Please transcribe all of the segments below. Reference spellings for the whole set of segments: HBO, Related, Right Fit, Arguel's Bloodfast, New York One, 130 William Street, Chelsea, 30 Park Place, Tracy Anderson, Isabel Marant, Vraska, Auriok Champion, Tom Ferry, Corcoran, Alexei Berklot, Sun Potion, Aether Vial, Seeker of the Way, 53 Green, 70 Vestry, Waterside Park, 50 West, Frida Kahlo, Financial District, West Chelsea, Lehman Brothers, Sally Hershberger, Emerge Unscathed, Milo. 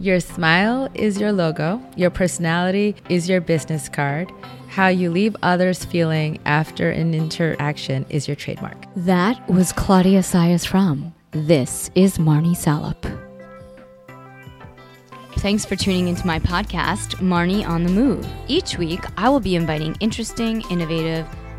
Your smile is your logo, your personality is your business card, how you leave others feeling after an interaction is your trademark. That was Claudia Saez-Fromm. This is Marnie Salop. Thanks for tuning into my podcast, Marnie on the Move. Each week, I will be inviting interesting, innovative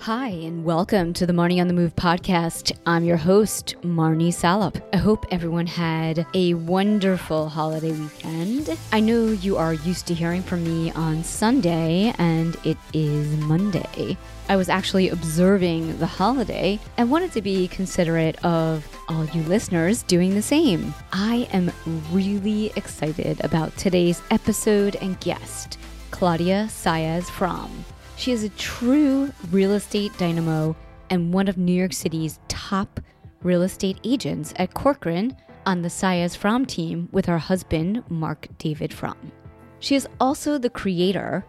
Hi, and welcome to the Marnie on the Move podcast. I'm your host, Marnie Salop. I hope everyone had a wonderful holiday weekend. I know you are used to hearing from me on Sunday, and it is Monday. I was actually observing the holiday and wanted to be considerate of all you listeners doing the same. I am really excited about today's episode and guest, Claudia Saez-Fromm. She is a true real estate dynamo and one of New York City's top real estate agents at Corcoran on the Saez-Fromm team with her husband, Mark David Fromm. She is also the creator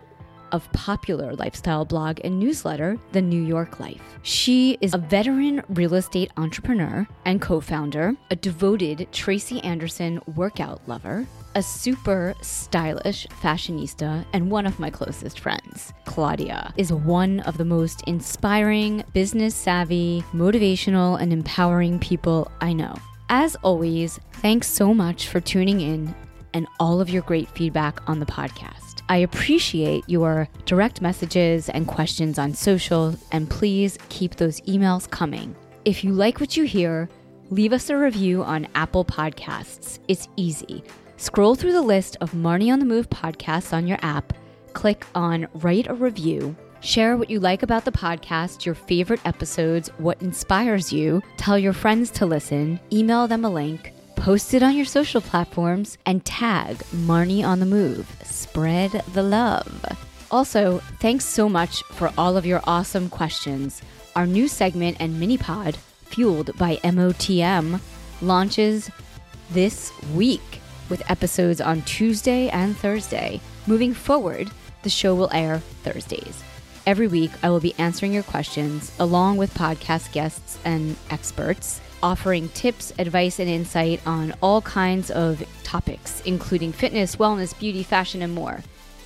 of popular lifestyle blog and newsletter, The New York Life. She is a veteran real estate entrepreneur and co-founder, a devoted Tracy Anderson workout lover, a super stylish fashionista, and one of my closest friends. Claudia is one of the most inspiring, business-savvy, motivational, and empowering people I know. As always, thanks so much for tuning in and all of your great feedback on the podcast. I appreciate your direct messages and questions on social, and please keep those emails coming. If you like what you hear, leave us a review on Apple Podcasts. It's easy. Scroll through the list of Marnie on the Move podcasts on your app, click on Write a Review, share what you like about the podcast, your favorite episodes, what inspires you, tell your friends to listen, email them a link, post it on your social platforms, and tag Marnie on the Move. Spread the love. Also, thanks so much for all of your awesome questions. Our new segment and mini-pod, Fueled by MOTM, launches this week, with episodes on Tuesday and Thursday. Moving forward, the show will air Thursdays. Every week, I will be answering your questions along with podcast guests and experts, offering tips, advice, and insight on all kinds of topics, including fitness, wellness, beauty, fashion, and more,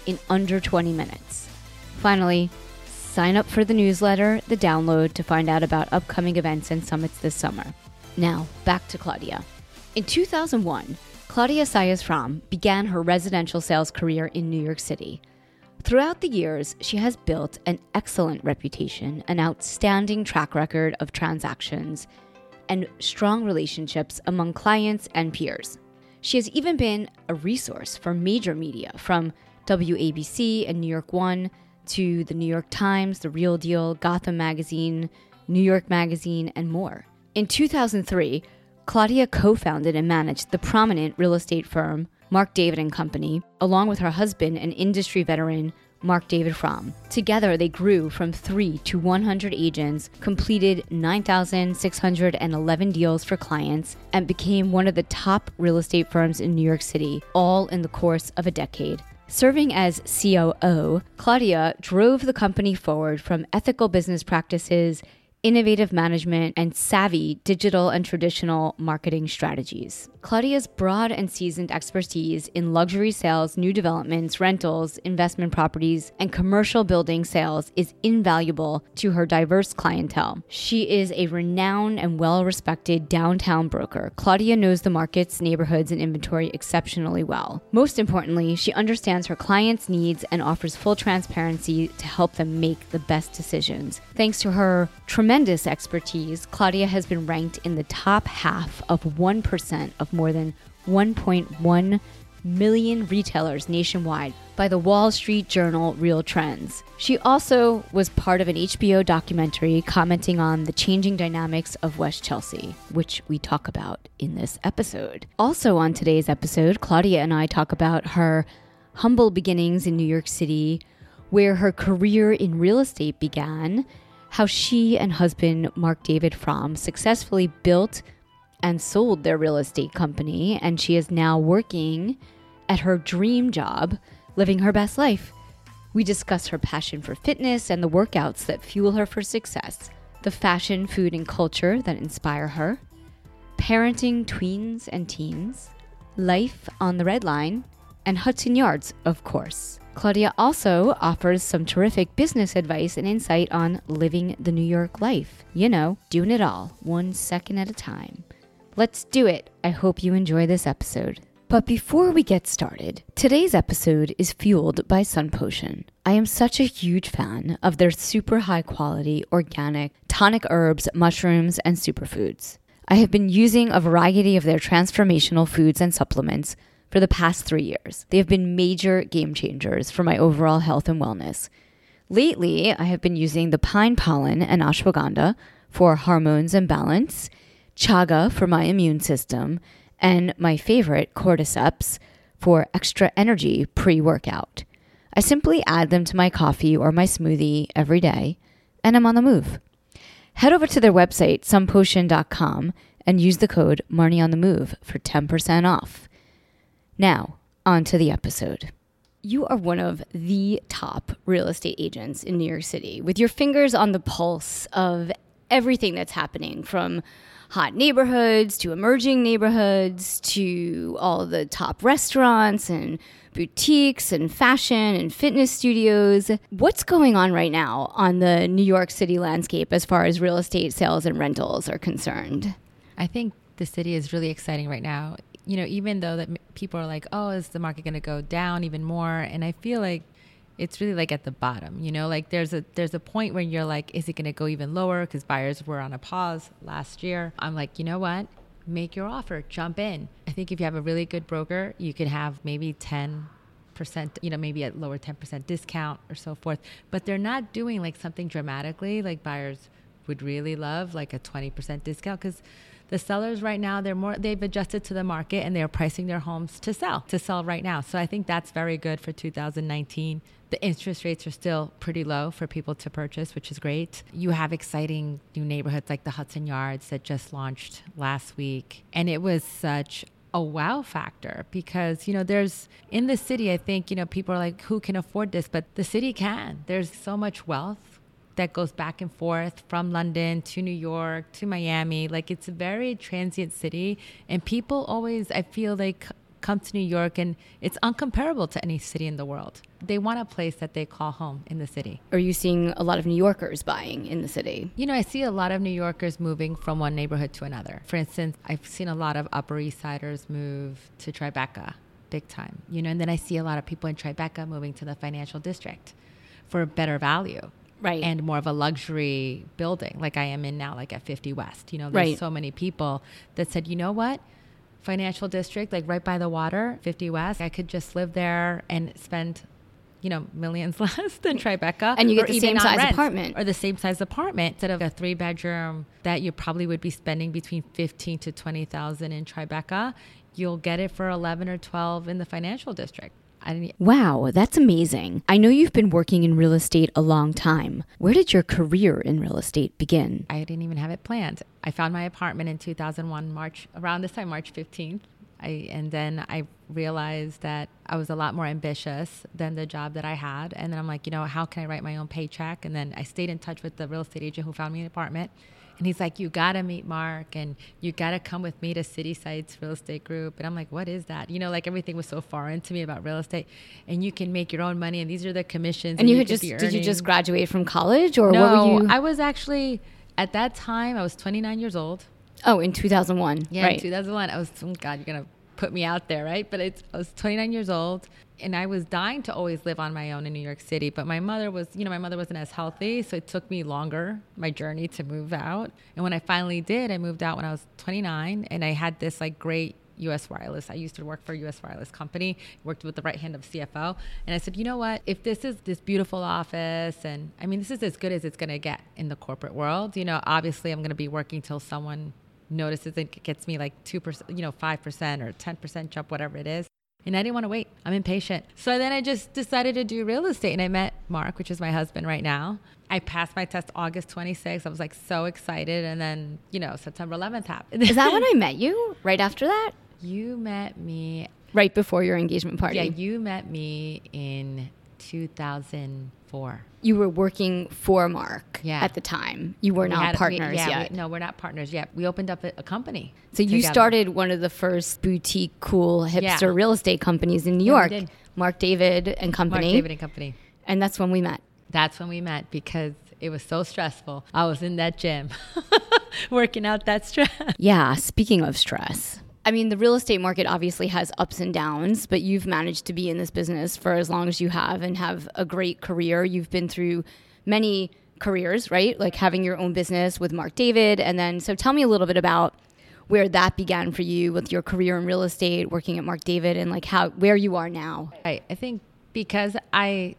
in under 20 minutes. Finally, sign up for the newsletter, the download, to find out about upcoming events and summits this summer. Now, back to Claudia. In 2001, Claudia Saez-Fromm began her residential sales career in New York City. Throughout the years, she has built an excellent reputation, an outstanding track record of transactions, and strong relationships among clients and peers. She has even been a resource for major media, from WABC and New York One to The New York Times, The Real Deal, Gotham Magazine, New York Magazine, and more. In 2003, Claudia co-founded and managed the prominent real estate firm Mark David & Company, along with her husband and industry veteran Mark David Fromm. Together, they grew from 3 to 100 agents, completed 9,611 deals for clients, and became one of the top real estate firms in New York City, all in the course of a decade. Serving as COO, Claudia drove the company forward from ethical business practices, innovative management, and savvy digital and traditional marketing strategies. Claudia's broad and seasoned expertise in luxury sales, new developments, rentals, investment properties, and commercial building sales is invaluable to her diverse clientele. She is a renowned and well-respected downtown broker. Claudia knows the markets, neighborhoods, and inventory exceptionally well. Most importantly, she understands her clients' needs and offers full transparency to help them make the best decisions. Thanks to her tremendous expertise, Claudia has been ranked in the top half of 1% of more than 1.1 million retailers nationwide by the Wall Street Journal Real Trends. She also was part of an HBO documentary commenting on the changing dynamics of West Chelsea, which we talk about in this episode. Also on today's episode, Claudia and I talk about her humble beginnings in New York City, where her career in real estate began, how she and husband Mark David Fromm successfully built and sold their real estate company, and she is now working at her dream job, living her best life. We discuss her passion for fitness and the workouts that fuel her for success, the fashion, food, and culture that inspire her, parenting tweens and teens, life on the Red Line, and Hudson Yards, of course. Claudia also offers some terrific business advice and insight on living the New York life. You know, doing it all, one second at a time. Let's do it. I hope you enjoy this episode. But before we get started, today's episode is fueled by Sun Potion. I am such a huge fan of their super high quality organic tonic herbs, mushrooms, and superfoods. I have been using a variety of their transformational foods and supplements for the past 3 years. They have been major game changers for my overall health and wellness. Lately, I have been using the pine pollen and ashwagandha for hormones and balance, chaga for my immune system, and my favorite, cordyceps, for extra energy pre-workout. I simply add them to my coffee or my smoothie every day, and I'm on the move. Head over to their website, sunpotion.com, and use the code Marnie on the Move for 10% off. Now, on to the episode. You are one of the top real estate agents in New York City, with your fingers on the pulse of everything that's happening, from hot neighborhoods to emerging neighborhoods to all the top restaurants and boutiques and fashion and fitness studios. What's going on right now on the New York City landscape as far as real estate sales and rentals are concerned? I think the city is really exciting right now. You know, even though that people are like, oh, is the market going to go down even more? And I feel like it's really like at the bottom, you know, like there's a point where you're like, is it going to go even lower? Because buyers were on a pause last year. I'm like, you know what? Make your offer. Jump in. I think if you have a really good broker, you could have maybe 10%, you know, maybe a lower 10% discount or so forth. But they're not doing like something dramatically like buyers would really love, like a 20% discount, because the sellers right now, they've adjusted to the market and they're pricing their homes to sell right now. So I think that's very good for 2019. The interest rates are still pretty low for people to purchase, which is great. You have exciting new neighborhoods like the Hudson Yards that just launched last week. And it was such a wow factor because, you know, there's in the city, I think, you know, people are like, who can afford this? But the city can. There's so much wealth that goes back and forth from London to New York to Miami. Like, it's a very transient city, and people always, I feel like, come to New York and it's incomparable to any city in the world. They want a place that they call home in the city. Are you seeing a lot of New Yorkers buying in the city? You know, I see a lot of New Yorkers moving from one neighborhood to another. For instance, I've seen a lot of Upper East Siders move to Tribeca, big time. You know, and then I see a lot of people in Tribeca moving to the Financial District for better value. Right. And more of a luxury building like I am in now, like at 50 West. You know, there's right. So many people that said, you know what? Financial District, like right by the water, 50 West, I could just live there and spend, you know, millions less than Tribeca. And you get the same size apartment. Or the same size apartment instead of a 3-bedroom that you probably would be spending between $15,000 to $20,000 in Tribeca. You'll get it for $11,000 or $12,000 in the Financial District. Wow, that's amazing. I know you've been working in real estate a long time. Where did your career in real estate begin? I didn't even have it planned. I found my apartment in 2001, March 15th. And then I realized that I was a lot more ambitious than the job that I had. And then I'm like, you know, how can I write my own paycheck? And then I stayed in touch with the real estate agent who found me an apartment. And he's like, you got to meet Mark and you got to come with me to City Sites Real Estate Group. And I'm like, what is that? You know, like everything was so foreign to me about real estate. And you can make your own money. And these are the commissions. And you had just, did you just graduate from college or no, what were you? I was actually, at that time, I was 29 years old. Oh, in 2001. Yeah, right. In 2001. I was, oh God, you're going to put me out there, right? But I was 29 years old. And I was dying to always live on my own in New York City. But my mother wasn't as healthy. So it took me longer, my journey, to move out. And when I finally did, I moved out when I was 29. And I had this like great U.S. Wireless. I used to work for a U.S. Wireless company, worked with the right hand of CFO. And I said, you know what, if this is this beautiful office, and I mean, this is as good as it's going to get in the corporate world, you know, obviously I'm going to be working till someone notices it gets me like 2%, you know, 5% or 10% jump, whatever it is. And I didn't want to wait. I'm impatient. So then I just decided to do real estate. And I met Mark, which is my husband right now. I passed my test August 26th. I was like so excited. And then, you know, September 11th happened. Is that when I met you? Right after that? You met me. Right before your engagement party. Yeah, you met me in 2004. You were working for Mark at the time. You were not partners yet. No, we're not partners yet. We opened up a company. So you started one of the first boutique, cool, hipster real estate companies in New York. We did. Mark David and Company. Mark David and Company. And that's when we met. That's when we met because it was so stressful. I was in that gym working out that stress. Yeah, speaking of stress. I mean, the real estate market obviously has ups and downs, but you've managed to be in this business for as long as you have and have a great career. You've been through many careers, right? Like having your own business with Mark David. And then, so tell me a little bit about where that began for you with your career in real estate, working at Mark David, and like how, where you are now. I think because I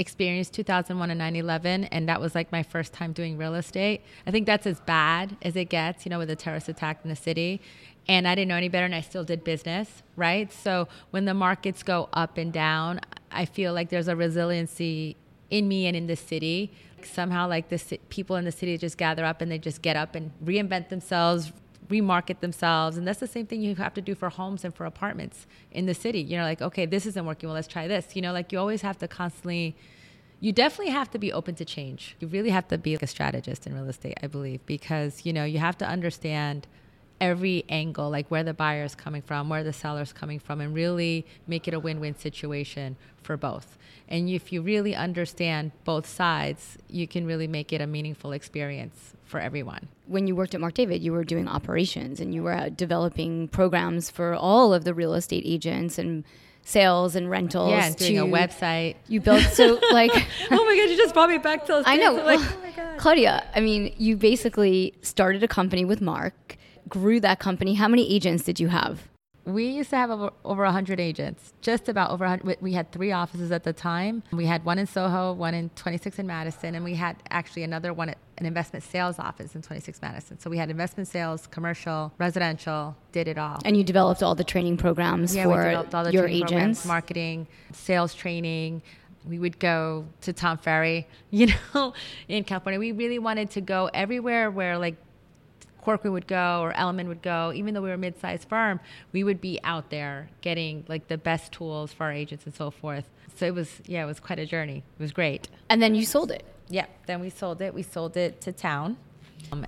experienced 2001 and 9/11, and that was like my first time doing real estate. I think that's as bad as it gets, you know, with a terrorist attack in the city. And I didn't know any better, and I still did business, right? So when the markets go up and down, I feel like there's a resiliency in me and in the city. Somehow, like, the people in the city just gather up, and they just get up and reinvent themselves, remarket themselves. And that's the same thing you have to do for homes and for apartments in the city. You know, like, okay, this isn't working. Well, let's try this. You know, like, you always have to constantly... You definitely have to be open to change. You really have to be like a strategist in real estate, I believe, because, you know, you have to understand every angle, like where the buyer is coming from, where the seller is coming from, and really make it a win-win situation for both. And if you really understand both sides, you can really make it a meaningful experience for everyone. When you worked at Mark David, you were doing operations and you were developing programs for all of the real estate agents and sales and rentals. Yeah, and doing a website. You built, so like... Oh my God, you just brought me back to those days. I know. Like, oh my God. Claudia, I mean, you basically started a company with Mark, grew that company. How many agents did you have? We used to have over 100 agents, just about over 100. We had three offices at the time. We had one in Soho, one in 26 in Madison, and we had actually another one at an investment sales office in 26 Madison. So we had investment sales, commercial, residential, did it all. And you developed all the training programs for your agents? Programs, marketing, sales training. We would go to Tom Ferry, you know, in California. We really wanted to go everywhere where like Corcoran would go or Elliman would go. Even though we were a mid-sized firm, we would be out there getting like the best tools for our agents and so forth. So it was, yeah, it was quite a journey. It was great. And then you sold it. Yeah, then we sold it. We sold it to Town,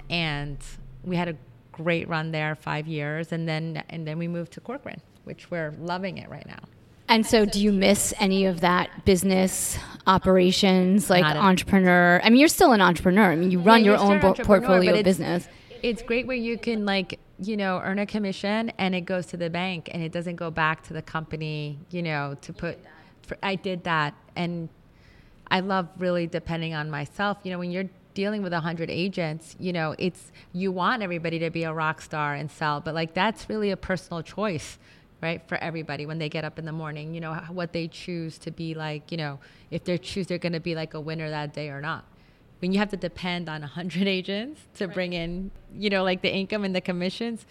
and we had a great run there, 5 years, and then we moved to Corcoran, which we're loving it right now. And so do you miss any of that business operations, like entrepreneur? I mean, you're still an entrepreneur. I mean, you run your own portfolio business. It's great where you can, like, you know, earn a commission and it goes to the bank and it doesn't go back to the company, you know, to put, I did that. And I love really depending on myself. You know, when you're dealing with 100 agents, you know, it's, you want everybody to be a rock star and sell, but like, that's really a personal choice, right? For everybody when they get up in the morning, you know, what they choose to be like, you know, if they choose, they're going to be like a winner that day or not. When you have to depend on 100 agents to bring in, you know, like the income and the commissions,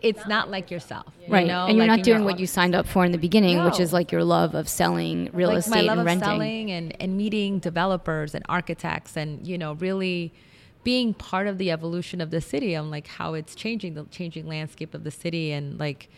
it's not like yourself. Yeah. Right. You know? And you're like not doing what you signed up for in the beginning, which is like your love of selling real estate and renting. My love of selling and meeting developers and architects and, you know, really being part of the evolution of the city and like how it's changing, the changing landscape of the city. And like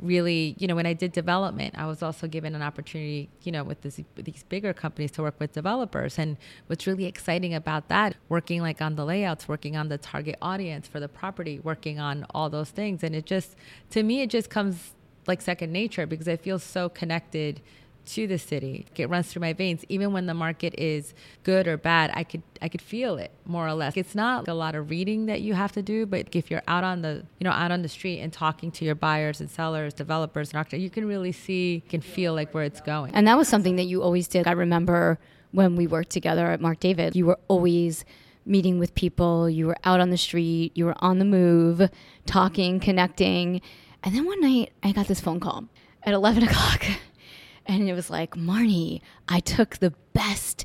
really, you know, when I did development, I was also given an opportunity, you know, with these bigger companies to work with developers. And what's really exciting about that, working like on the layouts, working on the target audience for the property, working on all those things. And it just, to me, it just comes like second nature because I feel so connected to the city. It runs through my veins. Even when the market is good or bad, I could feel it more or less. It's not a lot of reading that you have to do, but if you're out on the, you know, out on the street and talking to your buyers and sellers, developers and architects, you can really see, can feel like where it's going. And that was something that you always did. I remember when we worked together at Mark David, you were always meeting with people, you were out on the street, you were on the move, talking, connecting. And then one night I got this phone call at 11 o'clock and it was like, Marnie, I took the best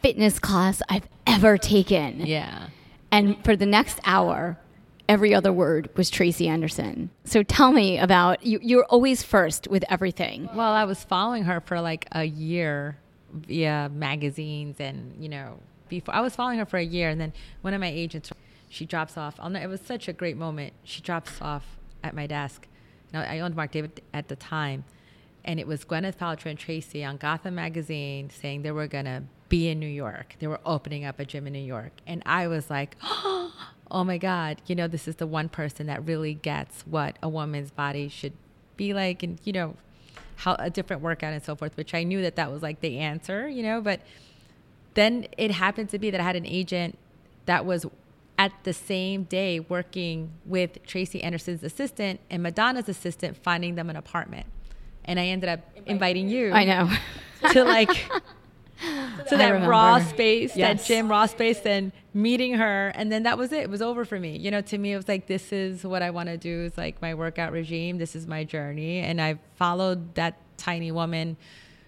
fitness class I've ever taken. Yeah. And for the next hour, every other word was Tracy Anderson. So tell me about, you're always first with everything. Well, I was following her for like a year via magazines and, you know, before I was following her for a year. And then one of my agents, she drops off. It was such a great moment. She drops off at my desk. Now, I owned Mark David at the time. And it was Gwyneth Paltrow and Tracy on Gotham Magazine saying they were going to be in New York. They were opening up a gym in New York. And I was like, oh my God, you know, this is the one person that really gets what a woman's body should be like and, you know, how a different workout and so forth, which I knew that that was like the answer, you know. But then it happened to be that I had an agent that was at the same day working with Tracy Anderson's assistant and Madonna's assistant, finding them an apartment. And I ended up inviting you. I know. To like... So that raw space, yes. That gym raw space, and meeting her. And then that was it. It was over for me. You know, to me, it was like, this is what I want to do. It's like my workout regime. This is my journey. And I've followed that tiny woman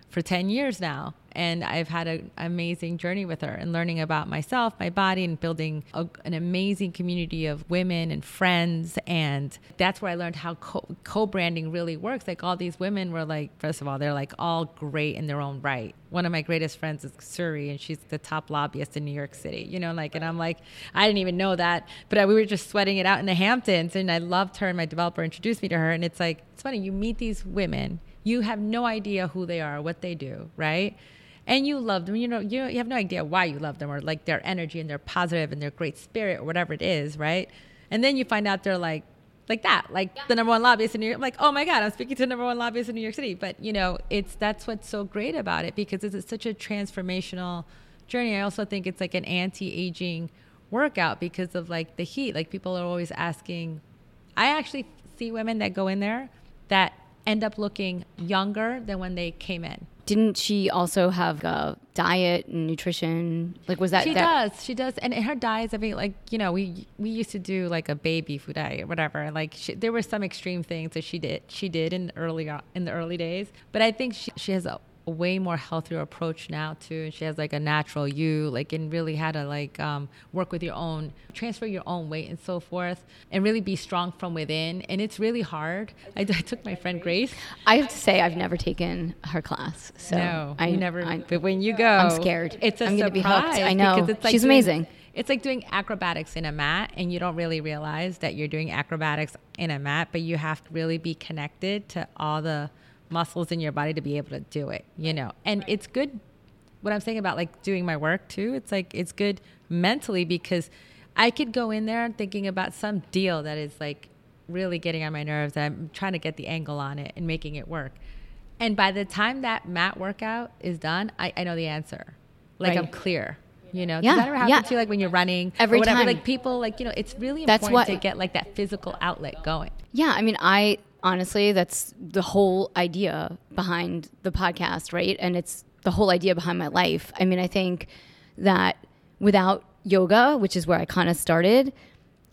for 10 years now. And I've had an amazing journey with her and learning about myself, my body, and building an amazing community of women and friends. And that's where I learned how co-branding really works. Like all these women were like, first of all, they're like all great in their own right. One of my greatest friends is Suri, and she's the top lobbyist in New York City, you know, like, and I'm like, I didn't even know that, but we were just sweating it out in the Hamptons. And I loved her, and my developer introduced me to her. And it's like, it's funny, you meet these women, you have no idea who they are, what they do, right? And you love them, you know, you have no idea why you love them, or like their energy and their positive and their great spirit or whatever it is, right? And then you find out they're like the number one lobbyist in New York. I'm like, oh my God, I'm speaking to the number one lobbyist in New York City. But you know, that's what's so great about it, because it's such a transformational journey. I also think it's like an anti-aging workout because of like the heat. Like people are always asking, I actually see women that go in there that end up looking younger than when they came in. Didn't she also have a diet and nutrition? Like, was that... She does. And her diets, I mean, like, you know, we used to do like a baby food diet or whatever. Like there were some extreme things that she did in the early days. But I think she has a way more healthier approach now too. And she has like a natural you, like, and really how to like work with your own, transfer your own weight and so forth, and really be strong from within. And it's really hard. I took my friend Grace. I have to say, I've never taken her class. So no, but when you go, I'm scared. I'm going to be hooked. I know. It's like she's amazing. It's like doing acrobatics in a mat, and you don't really realize that you're doing acrobatics in a mat, but you have to really be connected to all the muscles in your body to be able to do it, you know. And it's good, what I'm saying about like doing my work too, it's like it's good mentally, because I could go in there and thinking about some deal that is like really getting on my nerves, and I'm trying to get the angle on it and making it work. And by the time that mat workout is done, I know the answer. Like, right. I'm clear. You know, yeah, does that ever happen to you, like when you're running every or whatever? Time? Like people, like, you know, it's really important to get like that physical outlet going. Yeah, I mean, honestly, that's the whole idea behind the podcast, right? And it's the whole idea behind my life. I mean, I think that without yoga, which is where I kind of started,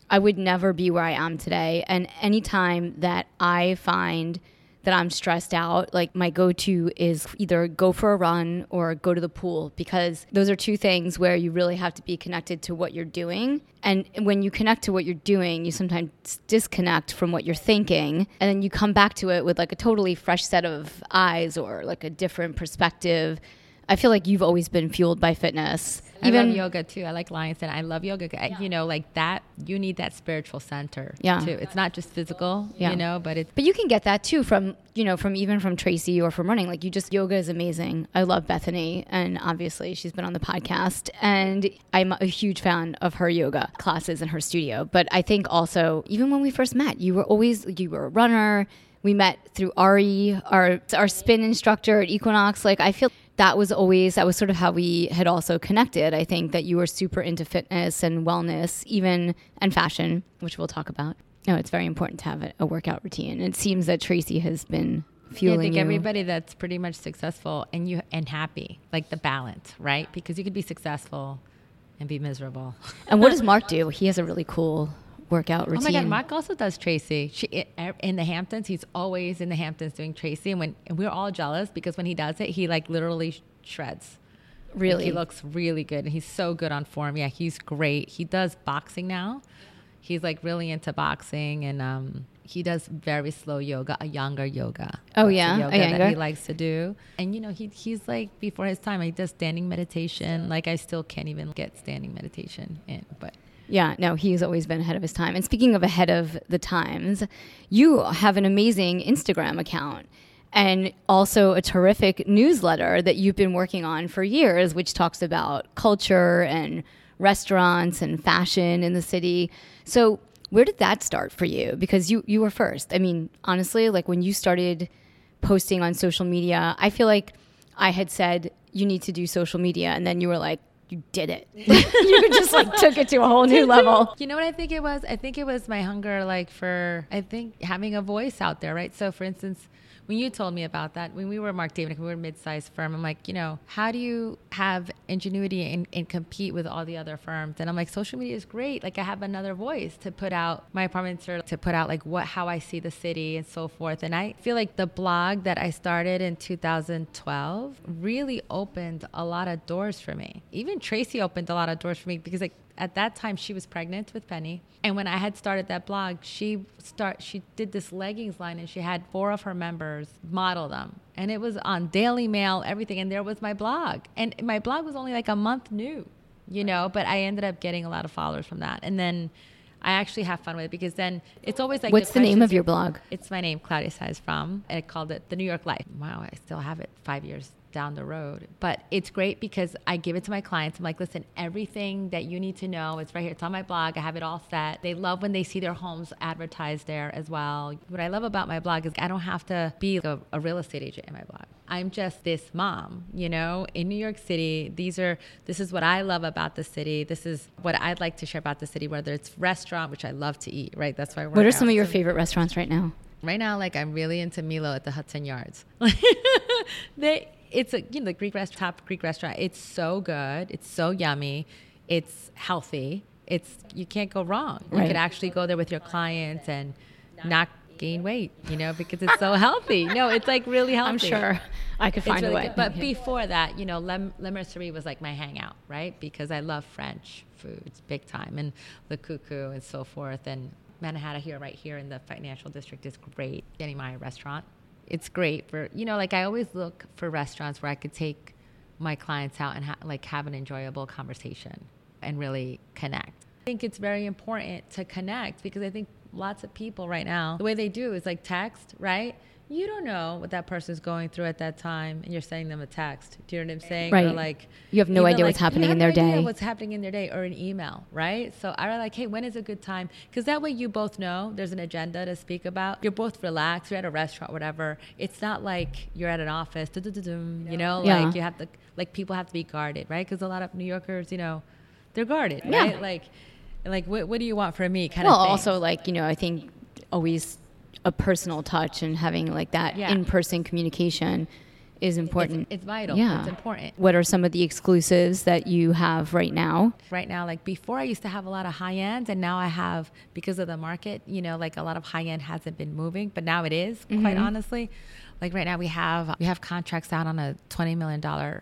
I would never be where I am today. And anytime that I find that I'm stressed out, like my go-to is either go for a run or go to the pool, because those are two things where you really have to be connected to what you're doing. And when you connect to what you're doing, you sometimes disconnect from what you're thinking, and then you come back to it with like a totally fresh set of eyes or like a different perspective. I feel like you've always been fueled by fitness. I love yoga too. I like Lion's Den. I love yoga. Yeah. You know, like that, you need that spiritual center too. It's not just physical, you know, but it's... But you can get that too from, you know, from Tracy or from running. Like yoga is amazing. I love Bethany, and obviously she's been on the podcast, and I'm a huge fan of her yoga classes in her studio. But I think also, even when we first met, you were a runner. We met through Ari, our spin instructor at Equinox. Like I feel... That was sort of how we had also connected. I think that you were super into fitness and wellness, even, and fashion, which we'll talk about. No, it's very important to have a workout routine. It seems that Tracy has been fueling you. I think everybody that's pretty much successful and happy, like the balance, right? Because you could be successful and be miserable. And what does Mark do? He has a really cool workout routine. Oh my God, Mark also does Tracy. In the Hamptons, he's always in the Hamptons doing Tracy. And we're all jealous because when he does it, he like literally shreds. Really? Like, he looks really good. And he's so good on form. Yeah, he's great. He does boxing now. He's like really into boxing, and he does very slow yoga, a younger yoga that he likes to do. And you know, he's like before his time. He does standing meditation. Like I still can't even get standing meditation in, but yeah, no, he's always been ahead of his time. And speaking of ahead of the times, you have an amazing Instagram account and also a terrific newsletter that you've been working on for years, which talks about culture and restaurants and fashion in the city. So where did that start for you? Because you were first. I mean, honestly, like when you started posting on social media, I feel like I had said, you need to do social media. And then you were like, you did it. You just like took it to a whole new level. You know what I think it was? I think it was my hunger, like I think having a voice out there, right? So for instance, when you told me about that, when we were Mark David, we were a mid-sized firm. I'm like, you know, how do you have ingenuity and compete with all the other firms? And I'm like, social media is great. Like I have another voice to put out my apartments or to put out like how I see the city and so forth. And I feel like the blog that I started in 2012 really opened a lot of doors for me. Even Tracy opened a lot of doors for me because like at that time she was pregnant with Penny. And when I had started that blog, she did this leggings line and she had 4 of her members model them. And it was on Daily Mail, everything. And there was my blog. And my blog was only like a month new, you know, but I ended up getting a lot of followers from that. And then I actually have fun with it because then it's always like... What's the name of your blog? It's my name, Claudia Saez-Fromm. And I called it The New York Life. Wow, I still have it 5 years down the road. But it's great because I give it to my clients. I'm like, listen, everything that you need to know, it's right here. It's on my blog. I have it all set. They love when they see their homes advertised there as well. What I love about my blog is I don't have to be a real estate agent in my blog. I'm just this mom, you know, in New York City. This is what I love about the city. This is what I'd like to share about the city, whether it's restaurant, which I love to eat, right? That's why we're... What are some of your favorite restaurants right now? Right now, like I'm really into Milo at the Hudson Yards. It's a, you know, the Greek restaurant, top Greek restaurant. It's so good. It's so yummy. It's healthy. You can't go wrong. Right. You could actually go there with your clients and not gain weight, you know, because it's so healthy. No, it's like really healthy. I'm sure I could find a way. Good. But before that, you know, Le Mercerie was like my hangout, right? Because I love French foods big time, and Le Coucou and so forth. And Manhattan right here in the Financial District is great. Getting my restaurant. It's great for, you know, like I always look for restaurants where I could take my clients out and have an enjoyable conversation and really connect. I think it's very important to connect because I think lots of people right now, the way they do is like text, right? You don't know what that person's going through at that time, and you're sending them a text. Do you know what I'm saying? Right. Or like, you have no idea what's happening in their day. You have no idea what's happening in their day, or an email, right? So I was like, hey, when is a good time? Because that way you both know there's an agenda to speak about. You're both relaxed. You're at a restaurant, whatever. It's not like you're at an office, you know? Like you have to, like people have to be guarded, right? Because a lot of New Yorkers, you know, they're guarded, right? Like what do you want from me? Kind of thing. Well, also like, you know, I think always a personal touch and having like that in-person communication is important. It's vital. Yeah. It's important. What are some of the exclusives that you have right now? Right now, like before I used to have a lot of high ends, and now I have, because of the market, you know, like a lot of high end hasn't been moving, but now it is, quite honestly. Like right now we have contracts out on a $20 million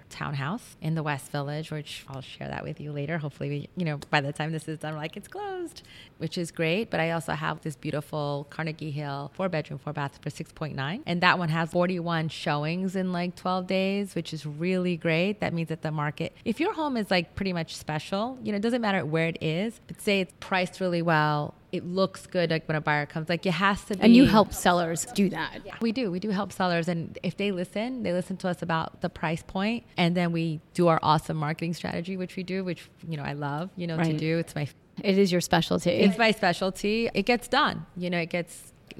townhouse in the West Village, which I'll share that with you later. Hopefully, by the time this is done, we're like, it's closed, which is great. But I also have this beautiful Carnegie Hill 4-bedroom, 4-bath for 6.9. And that one has 41 showings in like 12 days, which is really great. That means that the market, if your home is like pretty much special, you know, it doesn't matter where it is, but say it's priced really well. It looks good, like when a buyer comes, like it has to be. And you help sellers do that. Yeah. We do help sellers. And if they listen to us about the price point, and then we do our awesome marketing strategy, which we do, which, you know, I love, you know, to do. It is your specialty. It's my specialty. It gets done. You know,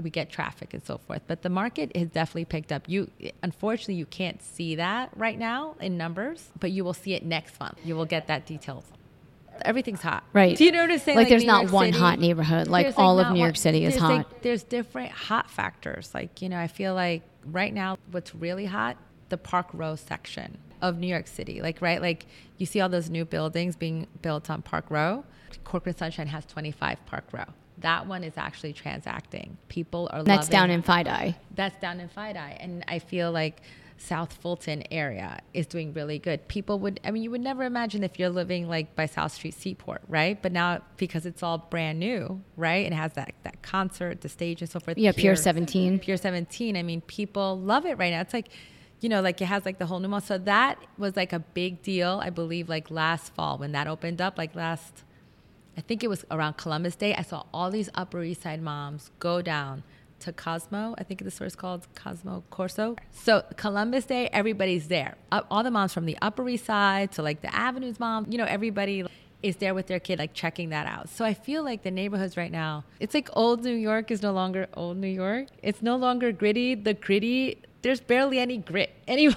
we get traffic and so forth, but the market has definitely picked up. Unfortunately, you can't see that right now in numbers, but you will see it next month. You will get that details. Everything's hot. Right. Do you know what I'm saying? Like there's not one hot neighborhood. Like all of New York City is hot. There's different hot factors. Like, you know, I feel like right now what's really hot, the Park Row section of New York City. Like, right? Like you see all those new buildings being built on Park Row. Corcoran Sunshine has 25 Park Row. that one is actually transacting. People are loving. That's down in Fidei. That's down in Fidei. And I feel like South Fulton area is doing really good. People would, I mean, you would never imagine if you're living like by South Street Seaport, right? But now, because it's all brand new, right? It has that concert, the stage and so forth. Yeah, Pier 17. Pier 17. I mean, people love it right now. It's like, you know, like it has like the whole new mall. So that was like a big deal, I believe, like last fall when that opened up, like last, I think it was around Columbus Day. I saw all these Upper East Side moms go down to Cosmo. I think the store is called Cosmo Corso. So Columbus Day, everybody's there. All the moms from the Upper East Side to like the Avenues mom, you know, everybody is there with their kid, like checking that out. So I feel like the neighborhoods right now, it's like old New York is no longer old New York. It's no longer gritty. The gritty, there's barely any grit anymore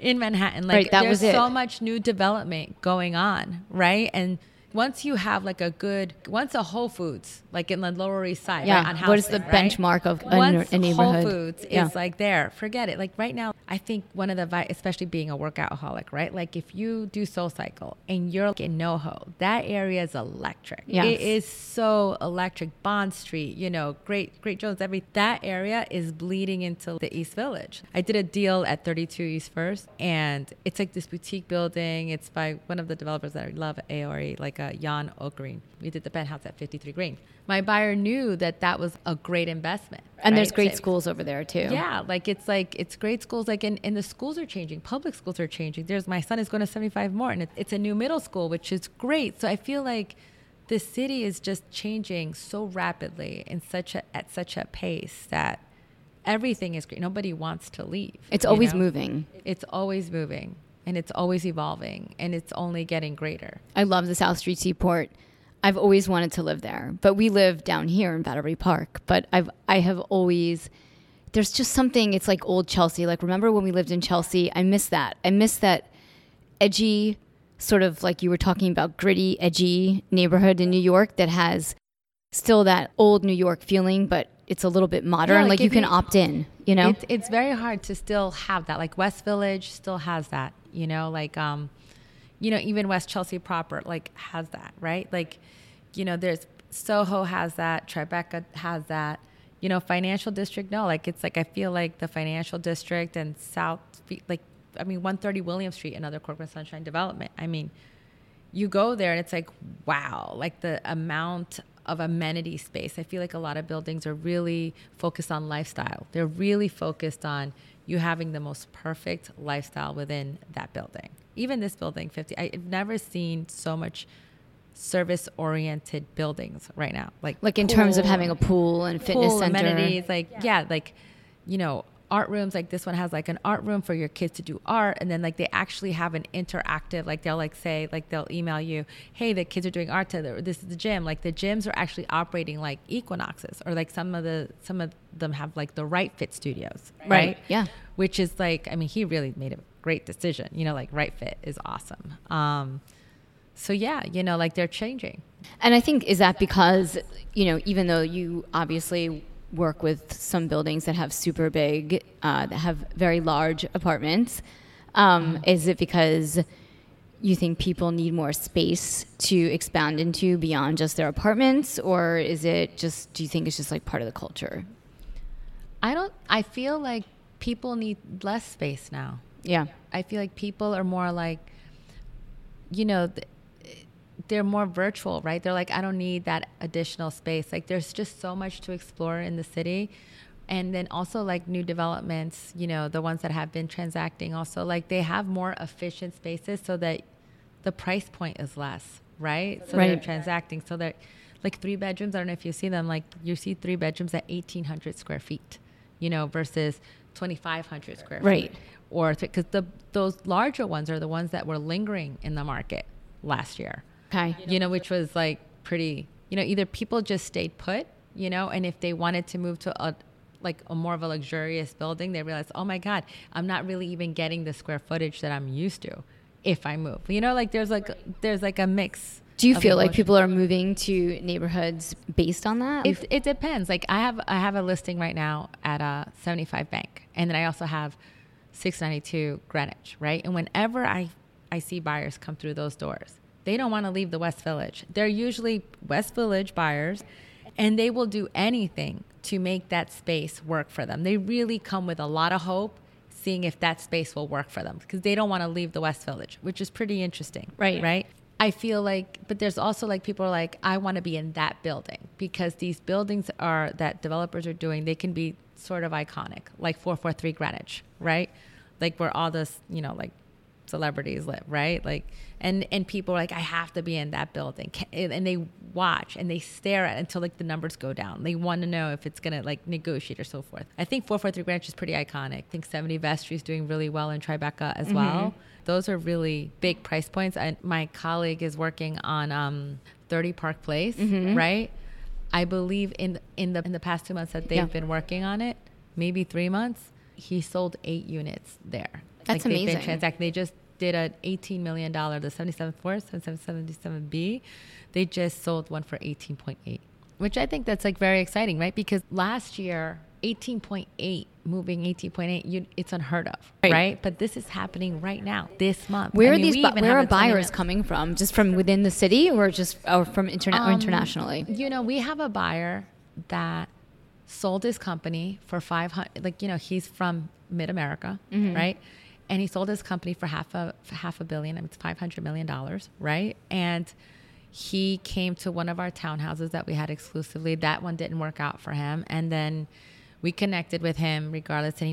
in Manhattan. Like right, that there's was so much new development going on, right? And once you have like a good, once a Whole Foods, like in the Lower East Side, yeah, right, on Houston, what is the right? benchmark of a neighborhood? Whole Foods is like there, forget it. Like right now, I think one of the, especially being a workoutaholic, right? Like if you do Soul Cycle and you're like in NoHo, that area is electric. Yes. It is so electric. Bond Street, you know, Great Jones, that area is bleeding into the East Village. I did a deal at 32 East First, and it's like this boutique building. It's by one of the developers that I love, AORE, like Jan O'Green. We did the penthouse at 53 Green. My buyer knew that that was a great investment. And right? There's great schools over there too. Yeah, it's great schools. Like and the schools are changing. Public schools are changing. There's my son is going to 75 Morton. It's a new middle school, which is great. So I feel like the city is just changing so rapidly and at such a pace that everything is great. Nobody wants to leave. It's always moving. It's always moving. And it's always evolving, and it's only getting greater. I love the South Street Seaport. I've always wanted to live there, but we live down here in Battery Park. But I have always, there's just something, it's like old Chelsea. Like, remember when we lived in Chelsea? I miss that. I miss that edgy, sort of like you were talking about, gritty, edgy neighborhood in New York that has still that old New York feeling, but it's a little bit modern. Yeah, like you can opt in, you know? It's very hard to still have that. Like West Village still has that. You know, like, you know, even West Chelsea proper, like, has that, right? Like, you know, there's Soho has that, Tribeca has that, you know, Financial District. No, like, it's like, I feel like the Financial District and South, like, I mean, 130 William Street, another Corcoran Sunshine development. I mean, you go there and it's like, wow, like the amount of amenity space. I feel like a lot of buildings are really focused on lifestyle. They're really focused on you having the most perfect lifestyle within that building. Even this building, 50, I've never seen so much service-oriented buildings right now. Like in terms of having a pool and fitness center. Amenities, like, yeah, like, you know, art rooms, like this one has like an art room for your kids to do art, and then like they actually have an interactive, like they'll like say, like they'll email you, hey, the kids are doing art today, this is the gym. Like the gyms are actually operating like Equinoxes, or like some of them have like the Right Fit studios, right? Yeah, which is like, I mean, he really made a great decision, you know, like Right Fit is awesome. So yeah, you know, like they're changing. And I think, is that because, you know, even though you obviously work with some buildings that have super big, that have very large apartments. Is it because you think people need more space to expand into beyond just their apartments? Or is it just, do you think it's just like part of the culture? I feel like people need less space now. Yeah. I feel like people are more like, you know, they're more virtual, right? They're like, I don't need that additional space. Like there's just so much to explore in the city. And then also like new developments, you know, the ones that have been transacting also, like they have more efficient spaces so that the price point is less, right? So right. They're transacting. So they're like 3 bedrooms. I don't know if you see them, like you see 3 bedrooms at 1,800 square feet, you know, versus 2,500 square feet. Right. Or because those larger ones are the ones that were lingering in the market last year. Okay. You know, which was like pretty, you know, either people just stayed put, you know, and if they wanted to move to a more of a luxurious building, they realized, oh my God, I'm not really even getting the square footage that I'm used to if I move, you know, like there's like a mix. Do you feel emotions. Like people are moving to neighborhoods based on that? It depends. Like I have a listing right now at 75 Bank, and then I also have 692 Greenwich. Right. And whenever I see buyers come through those doors, they don't want to leave the West Village. They're usually West Village buyers, and they will do anything to make that space work for them. They really come with a lot of hope, seeing if that space will work for them, because they don't want to leave the West Village, which is pretty interesting. Right. Right. I feel like, but there's also like people are like, I want to be in that building, because these buildings are that developers are doing, they can be sort of iconic, like 443 Greenwich, right? Like where all this, you know, like celebrities live, right? Like, and people are like, I have to be in that building. And they watch and they stare at it until like the numbers go down. They want to know if it's going to like negotiate or so forth. I think 443 Greenwich is pretty iconic. I think 70 Vestry is doing really well in Tribeca as well. Those are really big price points. My colleague is working on 30 Park Place, right? I believe in the past 2 months that they've been working on it, maybe 3 months, he sold 8 units there. That's like amazing. They just did an $18 million, the 77th floor, 77B. They just sold one for 18.8, which I think that's like very exciting, right? Because last year, 18.8, moving 18.8, it's unheard of, right? But this is happening right now, this month. Where are buyers coming from? Just from within the city or from or internationally? You know, we have a buyer that sold his company for 500, like, you know, he's from mid-America, right? And he sold his company for half a billion. I mean, it's $500 million, right? And he came to one of our townhouses that we had exclusively. That one didn't work out for him. And then we connected with him regardless. And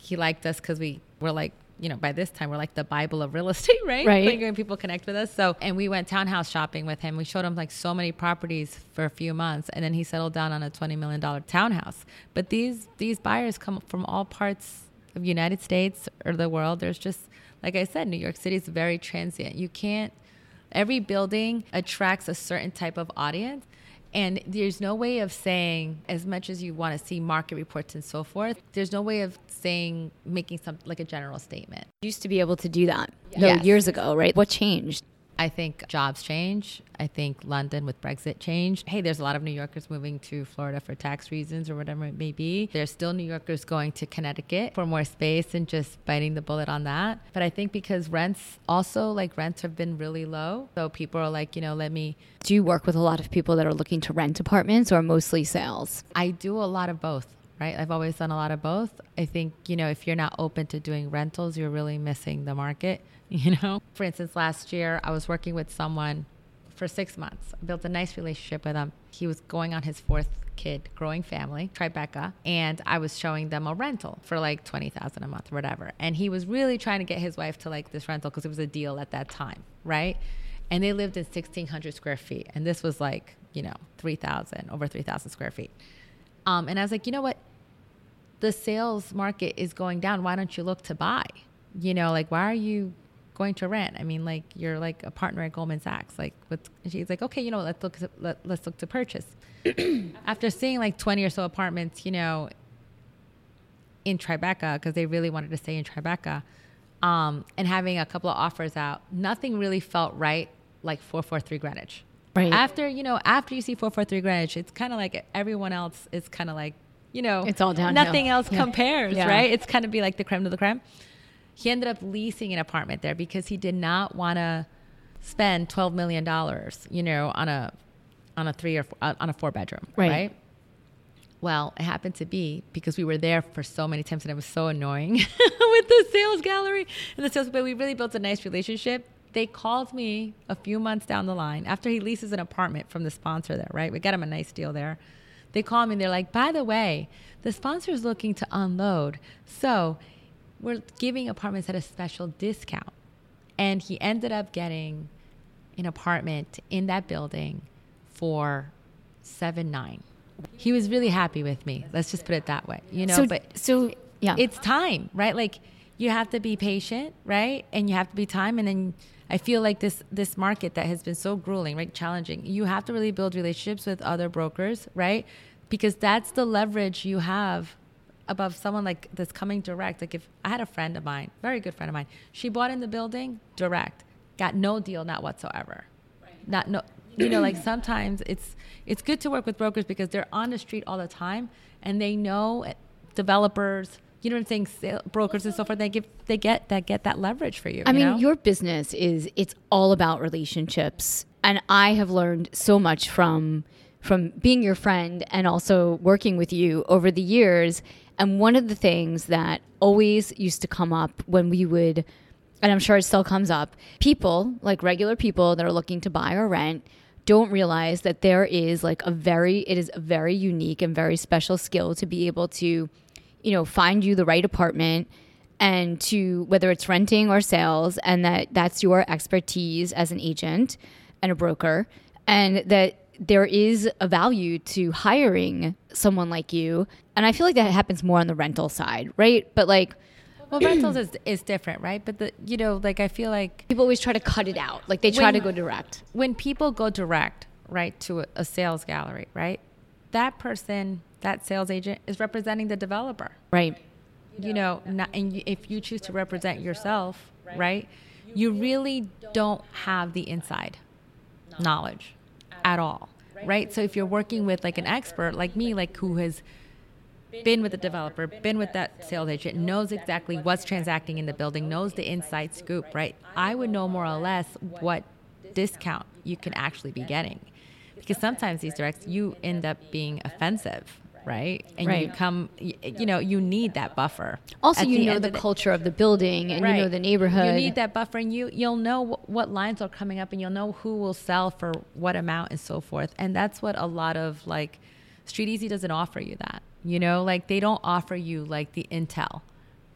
he liked us because we were like, you know, by this time we're like the Bible of real estate, right? Right. Like, people connect with us. So, and we went townhouse shopping with him. We showed him like so many properties for a few months. And then he settled down on a $20 million townhouse. But these buyers come from all parts of United States or the world. There's just, like I said, New York City is very transient. Every building attracts a certain type of audience, and there's no way of saying, as much as you want to see market reports and so forth, there's no way of saying, making some like a general statement. You used to be able to do that years ago, right? What changed? I think jobs change. I think London with Brexit changed. Hey, there's a lot of New Yorkers moving to Florida for tax reasons or whatever it may be. There's still New Yorkers going to Connecticut for more space and just biting the bullet on that. But I think because rents have been really low. So people are like, you know, Do you work with a lot of people that are looking to rent apartments or mostly sales? I do a lot of both, right? I've always done a lot of both. I think, you know, if you're not open to doing rentals, you're really missing the market. You know, for instance, last year I was working with someone for 6 months. I built a nice relationship with him. He was going on his 4th kid, growing family, Tribeca, and I was showing them a rental for like $20,000 a month or whatever. And he was really trying to get his wife to like this rental because it was a deal at that time, right? And they lived in 1,600 square feet, and this was like, you know, 3,000 square feet. And I was like, you know what? The sales market is going down. Why don't you look to buy? You know, like, why are you going to rent? I mean, like, you're like a partner at Goldman Sachs. Like, she's like, okay, you know, let's look to purchase. After seeing like 20 or so apartments, you know, in Tribeca, because they really wanted to stay in Tribeca, and having a couple of offers out, nothing really felt right like 443 Greenwich. Right. After you see 443 Greenwich, it's kind of like everyone else is kind of like, you know, it's all downhill. Nothing else compares, right? It's kind of be like the creme de la creme. He ended up leasing an apartment there because he did not want to spend $12 million, you know, on a 4-bedroom, right? Well, it happened to be because we were there for so many times, and it was so annoying with the sales gallery and the sales, but we really built a nice relationship. They called me a few months down the line after he leases an apartment from the sponsor there, right? We got him a nice deal there. They called me and they're like, by the way, the sponsor is looking to unload, so we're giving apartments at a special discount. And he ended up getting an apartment in that building for $7.9. He was really happy with me. Let's just put it that way. You know, it's time, right? Like, you have to be patient, right? And you have to be time. And then I feel like this market that has been so grueling, right? Challenging. You have to really build relationships with other brokers, right? Because that's the leverage you have above someone like that's coming direct. Like, if I had a friend of mine, very good friend of mine, she bought in the building direct, got no deal, not whatsoever. Right. You know, like, sometimes it's good to work with brokers because they're on the street all the time and they know developers, you know what I'm saying, brokers and so forth. They get that leverage for you. I mean, your business it's all about relationships. And I have learned so much from from being your friend and also working with you over the years. And one of the things that always used to come up when we would, and I'm sure it still comes up, people, like regular people that are looking to buy or rent, don't realize that there is like it is a very unique and very special skill to be able to, you know, find you the right apartment and to, whether it's renting or sales, and that's your expertise as an agent and a broker, and that there is a value to hiring someone like you. And I feel like that happens more on the rental side, right? But like, well, rentals is different, right? But the, you know, like I feel like people always try to cut it out. Like they try to go direct. When people go direct, right, to a sales gallery, right? That person, that sales agent, is representing the developer, right? You know, not, and you, if you choose to represent yourself, right? You really don't have the inside knowledge at all, right? So if you're working with like an expert like me, like who has been with the developer, been with that sales agent, knows exactly what's transacting in the building, knows the inside scoop, right? I would know more or less what discount you can actually be getting. Because sometimes these directs, you end up being offensive, right? And you come, you know, you need that buffer. Also, you know the culture of the building and you know the neighborhood. You need that buffer, and you'll know what lines are coming up, and you'll know who will sell for what amount and so forth. And that's what a lot of, like, Street Easy doesn't offer you that. You know, like they don't offer you like the intel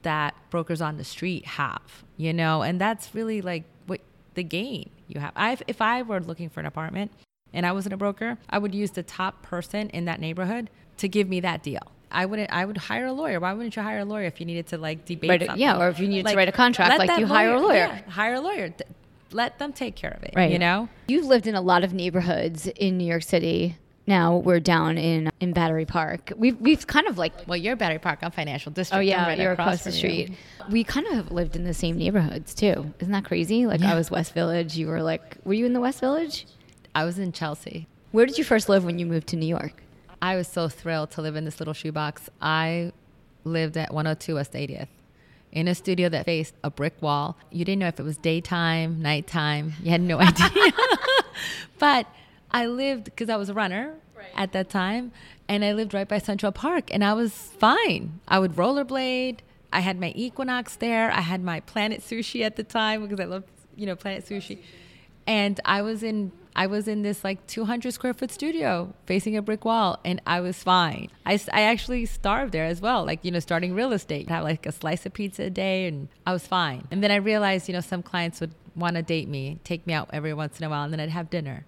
that brokers on the street have, you know, and that's really like what the gain you have. If I were looking for an apartment and I wasn't a broker, I would use the top person in that neighborhood to give me that deal. I would hire a lawyer. Why wouldn't you hire a lawyer if you needed to like debate something? Yeah, or if you needed like, to write a contract, like you hire a lawyer. Yeah, hire a lawyer. Let them take care of it, right. You know? You've lived in a lot of neighborhoods in New York City. Now we're down in Battery Park. We've kind of like... Well, you're Battery Park. I'm Financial District. Oh, yeah. Right, you're across the street. We kind of have lived in the same neighborhoods, too. Isn't that crazy? Like, yeah. I was West Village. You were like... Were you in the West Village? I was in Chelsea. Where did you first live when you moved to New York? I was so thrilled to live in this little shoebox. I lived at 102 West 80th in a studio that faced a brick wall. You didn't know if it was daytime, nighttime. You had no idea. But... I lived, because I was a runner at that time, and I lived right by Central Park, and I was fine. I would rollerblade. I had my Equinox there. I had my Planet Sushi at the time, because I loved, you know, Planet Sushi. And I was in this, like, 200-square-foot studio facing a brick wall, and I was fine. I actually starved there as well, like, you know, starting real estate. I had, like, a slice of pizza a day, and I was fine. And then I realized, you know, some clients would want to date me, take me out every once in a while, and then I'd have dinner.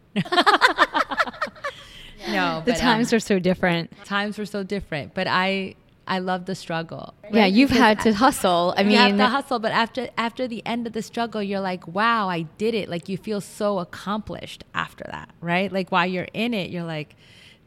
No, the times were so different. Times were so different, but I love the struggle. Right? Yeah, you've had to hustle. I mean, you have to hustle, but after the end of the struggle, you're like, wow, I did it. Like you feel so accomplished after that, right? Like while you're in it, you're like,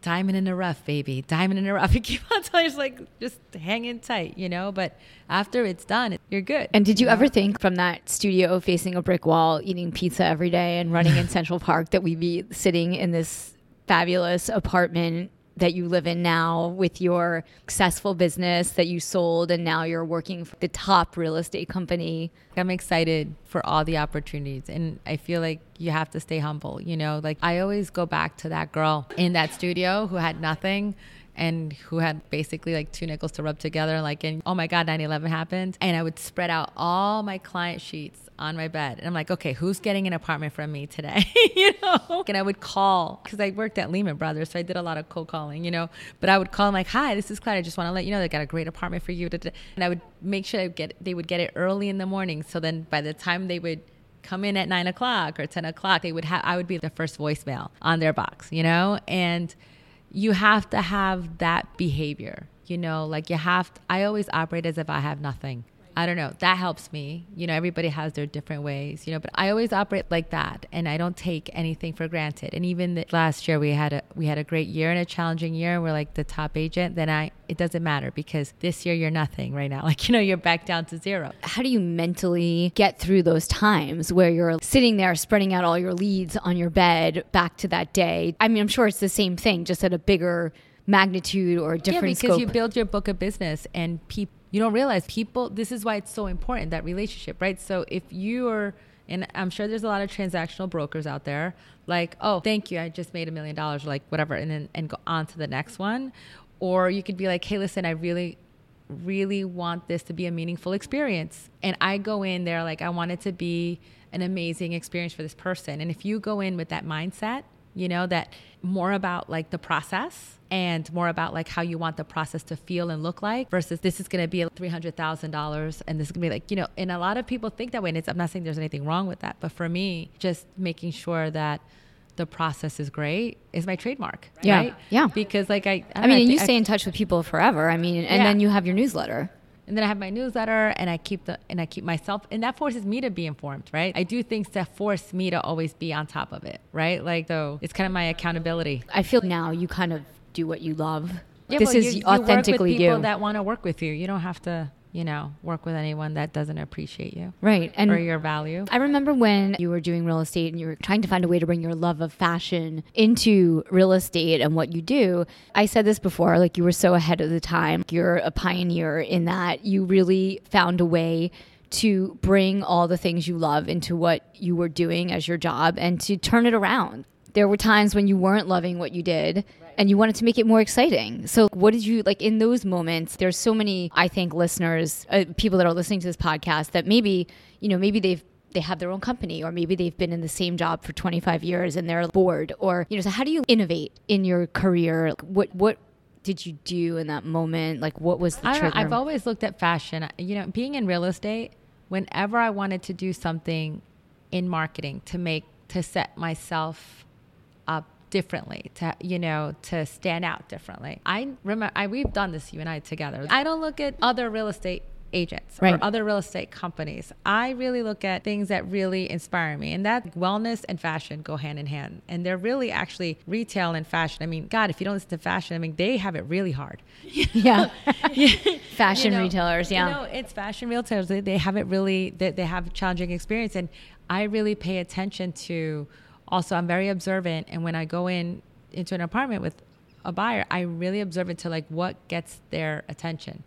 diamond in the rough, baby, diamond in the rough. You keep on telling yourself, like, just hang in tight, you know? But after it's done, you're good. And did you ever think from that studio facing a brick wall, eating pizza every day and running in Central Park that we'd be sitting in this fabulous apartment that you live in now with your successful business that you sold, and now you're working for the top real estate company? I'm excited for all the opportunities, and I feel like you have to stay humble, you know? Like I always go back to that girl in that studio who had nothing and who had basically like two nickels to rub together, like, and oh my God, 9/11 happened. And I would spread out all my client sheets on my bed. And I'm like, okay, who's getting an apartment from me today? You know? And I would call, because I worked at Lehman Brothers, so I did a lot of cold calling, you know? But I would call, I'm like, hi, this is Claudia. I just want to let you know they got a great apartment for you. And I would make sure they would get it early in the morning. So then by the time they would come in at 9 o'clock or 10 o'clock, I would be the first voicemail on their box, you know? And you have to have that behavior, you know? Like I always operate as if I have nothing. I don't know. That helps me. You know, everybody has their different ways, you know, but I always operate like that, and I don't take anything for granted. And even last year we had a great year and a challenging year. We're like the top agent. Then it doesn't matter, because this year you're nothing right now. Like, you know, you're back down to zero. How do you mentally get through those times where you're sitting there spreading out all your leads on your bed back to that day? I mean, I'm sure it's the same thing, just at a bigger magnitude or a different scope. Because you build your book of business, and people, you don't realize this is why it's so important, that relationship, right? So if you're And I'm sure there's a lot of transactional brokers out there like, oh, thank you, I just made $1 million, like whatever, and then and go on to the next one. Or you could be like, hey, listen, I really want this to be a meaningful experience. And I go in there like, I want it to be an amazing experience for this person. And if you go in with that mindset, you know, that more about like the process and more about like how you want the process to feel and look like versus this is going to be $300,000 and this is going to be like, you know, and a lot of people think that way. And I'm not saying there's anything wrong with that. But for me, just making sure that the process is great is my trademark. Yeah. Right? Yeah. Because like I mean, you stay in touch with people forever. I mean, and then you have your newsletter. And then I have my newsletter and I keep myself, and that forces me to be informed, right? I do things that force me to always be on top of it, right? Like, so it's kind of my accountability. I feel now you kind of do what you love. Yeah, this is authentically you. You work with people that want to work with you. You don't have to, you know, work with anyone that doesn't appreciate you. Right. And or your value. I remember when you were doing real estate and you were trying to find a way to bring your love of fashion into real estate and what you do. I said this before, like you were so ahead of the time. You're a pioneer in that you really found a way to bring all the things you love into what you were doing as your job and to turn it around. There were times when you weren't loving what you did. And you wanted to make it more exciting. So what did you, like in those moments, there's so many, I think, listeners, people that are listening to this podcast that maybe, you know, maybe they have their own company or maybe they've been in the same job for 25 years and they're bored or, you know, so how do you innovate in your career? What did you do in that moment? Like what was the trigger? I've always looked at fashion, you know, being in real estate, whenever I wanted to do something in marketing to set myself up differently, to, you know, to stand out differently. I remember we've done this, you and I together. I don't look at other real estate agents or other real estate companies. I really look at things that really inspire me, and that wellness and fashion go hand in hand. And they're really actually retail and fashion. I mean, God, if you don't listen to fashion, I mean, they have it really hard. Yeah. Fashion, you know, retailers. Yeah. You know, it's fashion retailers. They have it really, they have challenging experience. And I really pay attention to, also, I'm very observant, and when I go into an apartment with a buyer, I really observe it to like what gets their attention,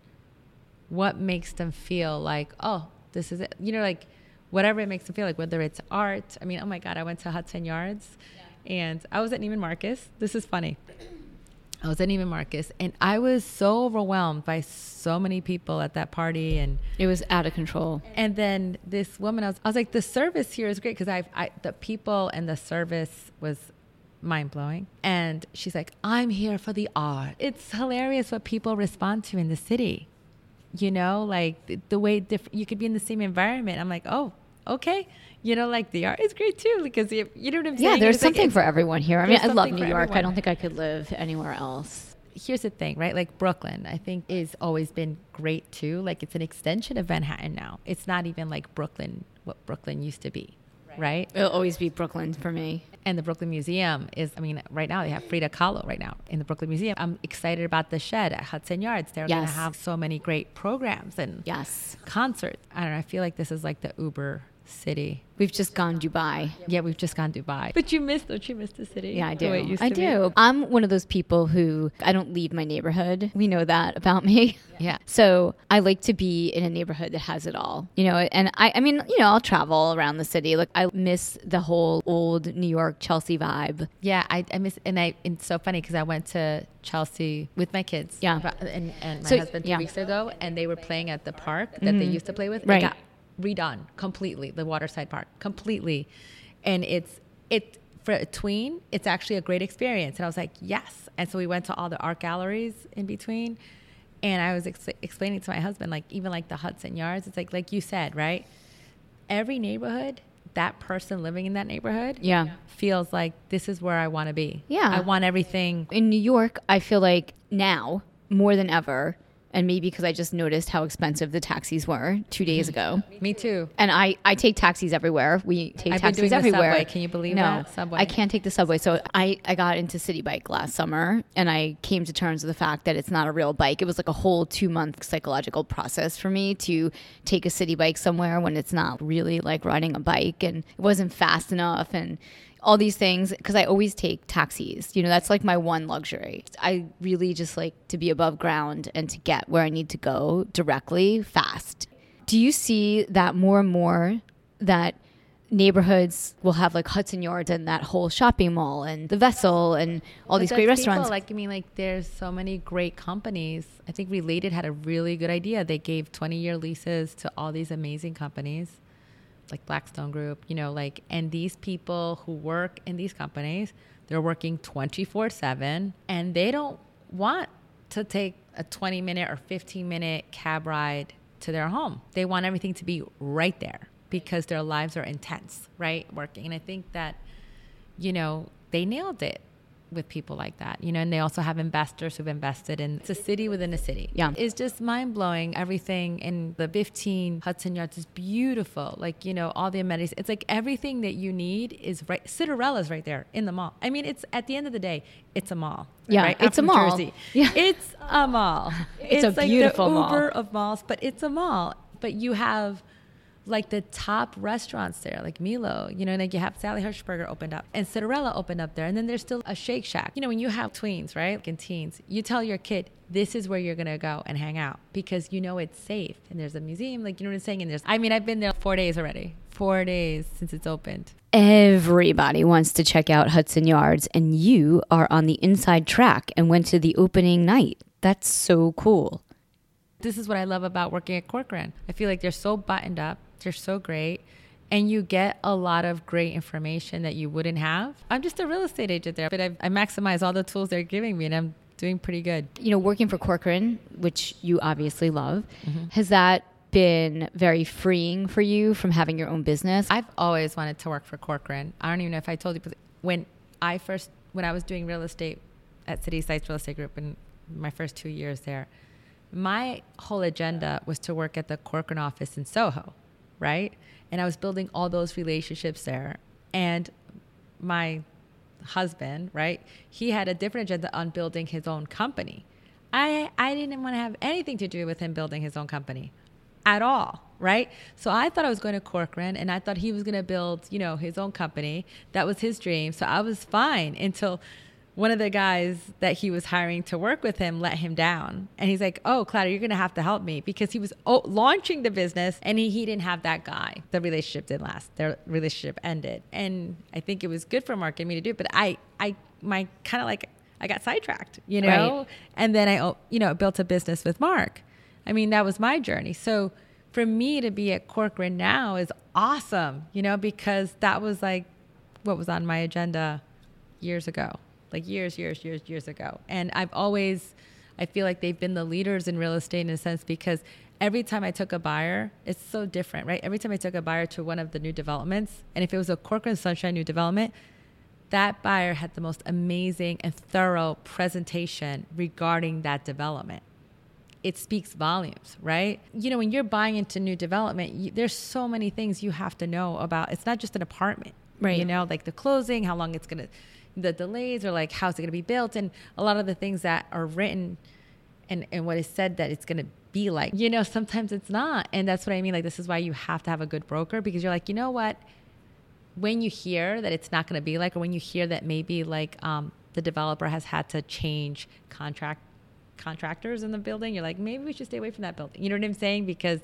what makes them feel like, oh, this is it, you know, like whatever it makes them feel like, whether it's art. I mean, oh my God, I went to Hudson Yards, and I was at Neiman Marcus. This is funny. I was at Neiman Marcus, and I was so overwhelmed by so many people at that party, and it was out of control. And then this woman, I was like, the service here is great, because the people and the service was mind blowing. And she's like, I'm here for the art. It's hilarious what people respond to in the city, you know, like the way you could be in the same environment. I'm like, oh, okay, you know, like the art is great too, because you know what I'm saying. Yeah, there's something for everyone here. I mean, I love New York. Everyone. I don't think I could live anywhere else. Here's the thing, right? Like Brooklyn, I think, is always been great too. Like it's an extension of Manhattan now. It's not even like Brooklyn, what Brooklyn used to be, right? It'll always be Brooklyn for me. And the Brooklyn Museum is, I mean, right now they have Frida Kahlo right now in the Brooklyn Museum. I'm excited about the Shed at Hudson Yards. They're going to have so many great programs and concerts. I don't know. I feel like this is like the Uber city. We've just gone Dubai. Yeah, we've just gone Dubai. But you missed, don't you miss the city? Yeah, I do. I do. I'm one of those people who I don't leave my neighborhood. We know that about me. Yeah. So I like to be in a neighborhood that has it all, you know, and I mean, you know, I'll travel around the city. Like I miss the whole old New York, Chelsea vibe. Yeah, I miss, and it's so funny because I went to Chelsea with my kids and my husband 2 weeks ago, and they were playing at the park that they used to play with. Right. Redone completely, the Waterside Park completely, and it's for a tween, it's actually a great experience. And I was like, yes. And so we went to all the art galleries in between, and I was explaining to my husband, like even like the Hudson Yards, it's like you said, right, every neighborhood, that person living in that neighborhood feels like this is where I want to be. I want everything. In New York, I feel like now more than ever, and maybe because I just noticed how expensive the taxis were 2 days ago. Me too. And I take taxis everywhere. We take taxis everywhere. The subway. Can you believe that? Subway. I can't take the subway. So I got into City Bike last summer, and I came to terms with the fact that it's not a real bike. It was like a whole 2-month psychological process for me to take a City Bike somewhere when it's not really like riding a bike, and it wasn't fast enough, and all these things, because I always take taxis. You know, that's like my one luxury. I really just like to be above ground and to get where I need to go directly, fast. Do you see that more and more, that neighborhoods will have like Hudson Yards and that whole shopping mall and the Vessel and all these great restaurants. Like, I mean, like there's so many great companies. I think Related had a really good idea. They gave 20-year leases to all these amazing companies like Blackstone Group, you know, like, and these people who work in these companies, they're working 24/7 and they don't want to take a 20-minute or 15-minute cab ride to their home. They want everything to be right there because their lives are intense, right? Working. And I think that, you know, they nailed it with people like that, you know, and they also have investors who've invested in, it's a city within a city. Yeah. It's just mind blowing. Everything in the 15 Hudson Yards is beautiful. Like, you know, all the amenities, it's like everything that you need is right. Cinderella's right there in the mall. I mean, it's at the end of the day, it's a mall. Yeah. Right? It's a mall. Yeah. It's a mall. It's a beautiful mall. It's like the Uber of malls, but it's a mall, but you have like the top restaurants there, like Milo, you know, and like you have Sally Hershberger opened up and Cinderella opened up there. And then there's still a Shake Shack. You know, when you have tweens, right? Like in teens, you tell your kid, this is where you're going to go and hang out because you know it's safe. And there's a museum, like, you know what I'm saying? And there's, I mean, I've been there 4 days already, 4 days since it's opened. Everybody wants to check out Hudson Yards and you are on the inside track and went to the opening night. That's so cool. This is what I love about working at Corcoran. I feel like they're so buttoned up. They're so great. And you get a lot of great information that you wouldn't have. I'm just a real estate agent there, but I maximize all the tools they're giving me and I'm doing pretty good. You know, working for Corcoran, which you obviously love, mm-hmm. has that been very freeing for you from having your own business? I've always wanted to work for Corcoran. I don't even know if I told you, but when I was doing real estate at City Sites Real Estate Group in my first 2 years there, my whole agenda was to work at the Corcoran office in Soho. Right? And I was building all those relationships there. And my husband, right? He had a different agenda on building his own company. I didn't want to have anything to do with him building his own company at all, right? So I thought I was going to Corcoran and I thought he was going to build, you know, his own company. That was his dream. So I was fine until one of the guys that he was hiring to work with him let him down. And he's like, oh, Claudia, you're going to have to help me, because he was launching the business and he didn't have that guy. The relationship didn't last. Their relationship ended. And I think it was good for Mark and me to do it. But I got sidetracked, you know, right. And then I, you know, built a business with Mark. I mean, that was my journey. So for me to be at Corcoran now is awesome, you know, because that was like what was on my agenda years ago. Like years ago. And I feel like they've been the leaders in real estate in a sense, because every time I took a buyer, it's so different, right? Every time I took a buyer to one of the new developments, and if it was a Corcoran Sunshine new development, that buyer had the most amazing and thorough presentation regarding that development. It speaks volumes, right? You know, when you're buying into new development, there's so many things you have to know about. It's not just an apartment, right? You know, like the closing, how long it's going to, the delays, or like how's it going to be built, and a lot of the things that are written and what is said that it's going to be like, you know, sometimes it's not. And that's what I mean, like this is why you have to have a good broker, because you're like, you know what, when you hear that it's not going to be like, or when you hear that maybe like the developer has had to change contractors in the building, you're like, maybe we should stay away from that building, you know what I'm saying? Because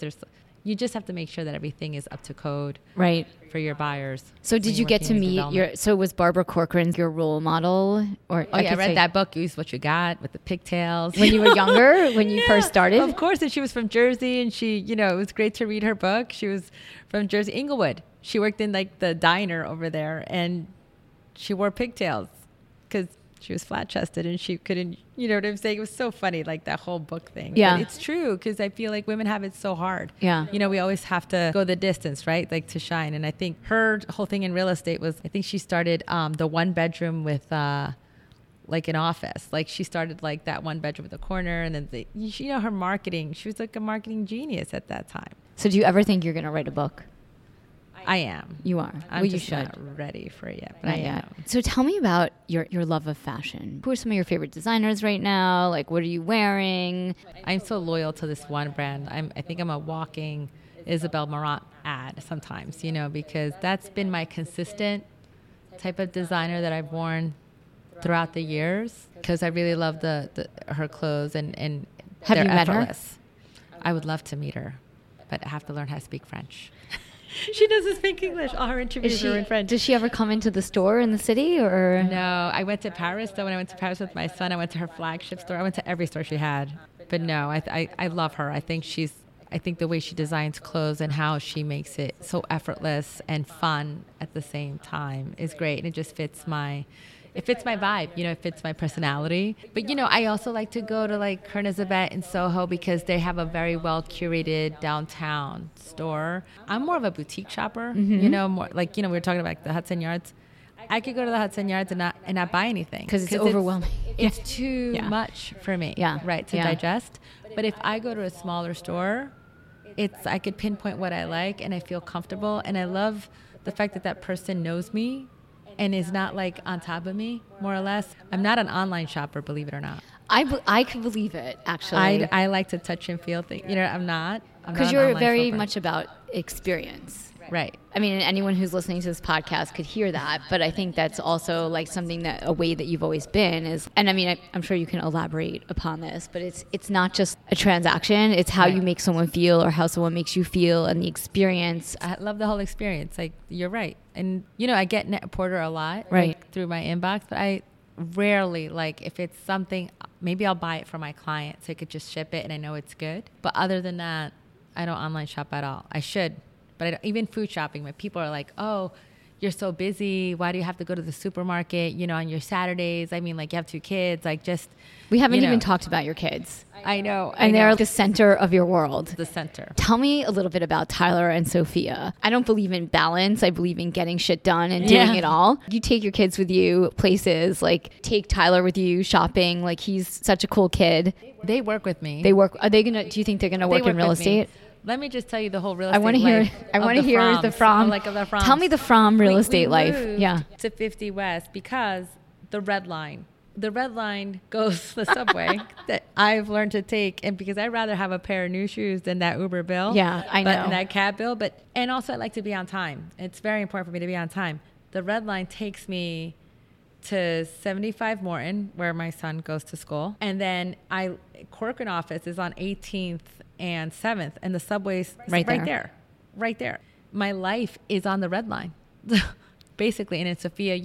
you just have to make sure that everything is up to code, right, for your buyers. So did you get to meet was Barbara Corcoran your role model? Or I read that book, Use What You Got, with the pigtails. When you were younger, when you first started? Of course, and she was from Jersey, and she, you know, it was great to read her book. She was from Jersey, Inglewood. She worked in like the diner over there, and she wore pigtails because she was flat-chested and she couldn't, you know what I'm saying? It was so funny, like that whole book thing. Yeah. But it's true, because I feel like women have it so hard. Yeah. You know, we always have to go the distance, right? Like to shine. And I think her whole thing in real estate was, I think she started the one bedroom with like an office. Like she started like that one bedroom with a corner, and then, you know, her marketing, she was like a marketing genius at that time. So do you ever think you're going to write a book? I am. You are. I'm just not ready for it yet. But I am. So tell me about your love of fashion. Who are some of your favorite designers right now? Like, what are you wearing? I'm so loyal to this one brand. I think I'm a walking Isabel Marant ad sometimes, you know, because that's been my consistent type of designer that I've worn throughout the years, because I really love her clothes and Have you met her? I would love to meet her, but I have to learn how to speak French. She doesn't speak English. All her interviews are in French. Does she ever come into the store in the city? Or no, I went to Paris, though. When I went to Paris with my son, I went to her flagship store. I went to every store she had. But no, I love her. I think the way she designs clothes and how she makes it so effortless and fun at the same time is great. And it just fits my vibe, it fits my personality. But, I also like to go to like Kernizabet in Soho because they have a very well curated downtown store. I'm more of a boutique shopper, mm-hmm. More like, we were talking about the Hudson Yards. I could go to the Hudson Yards and not buy anything. Because it's overwhelming. It's too much for me, to digest. But if I go to a smaller store, I could pinpoint what I like and I feel comfortable. And I love the fact that person knows me and is not like on top of me, more or less. I'm not an online shopper, believe it or not. I can believe it, actually. I like to touch and feel things. I'm not. Because you're very much about experience. Right. I mean, anyone who's listening to this podcast could hear that, but I think that's also like something that a way that you've always been is, and I mean, I'm sure you can elaborate upon this, but it's not just a transaction. It's how you make someone feel or how someone makes you feel and the experience. I love the whole experience. Like, you're right. And, I get Net Porter a lot through my inbox, but I rarely, like, if it's something, maybe I'll buy it for my client so I could just ship it and I know it's good. But other than that, I don't online shop at all. I should. But even food shopping, when people are like, oh, you're so busy. Why do you have to go to the supermarket, on your Saturdays? I mean, like, you have two kids. Like, just... We haven't even talked about your kids. I know. And they're the center of your world. The center. Tell me a little bit about Tyler and Sophia. I don't believe in balance. I believe in getting shit done and doing it all. You take your kids with you places, like, take Tyler with you shopping. Like, he's such a cool kid. They work with me. Do you think they're going to work in real estate? Let me just tell you the whole real estate life. I want to hear the Fromm. Tell me the Fromm real estate life. Yeah. To 50 West because the red line goes the subway that I've learned to take, and because I'd rather have a pair of new shoes than that Uber bill. Yeah, I know. And that cab bill, and also I like to be on time. It's very important for me to be on time. The red line takes me to 75 Morton, where my son goes to school, and then Corcoran office is on 18th and 7th, and the subway's right there. My life is on the red line, basically. And in Sophia,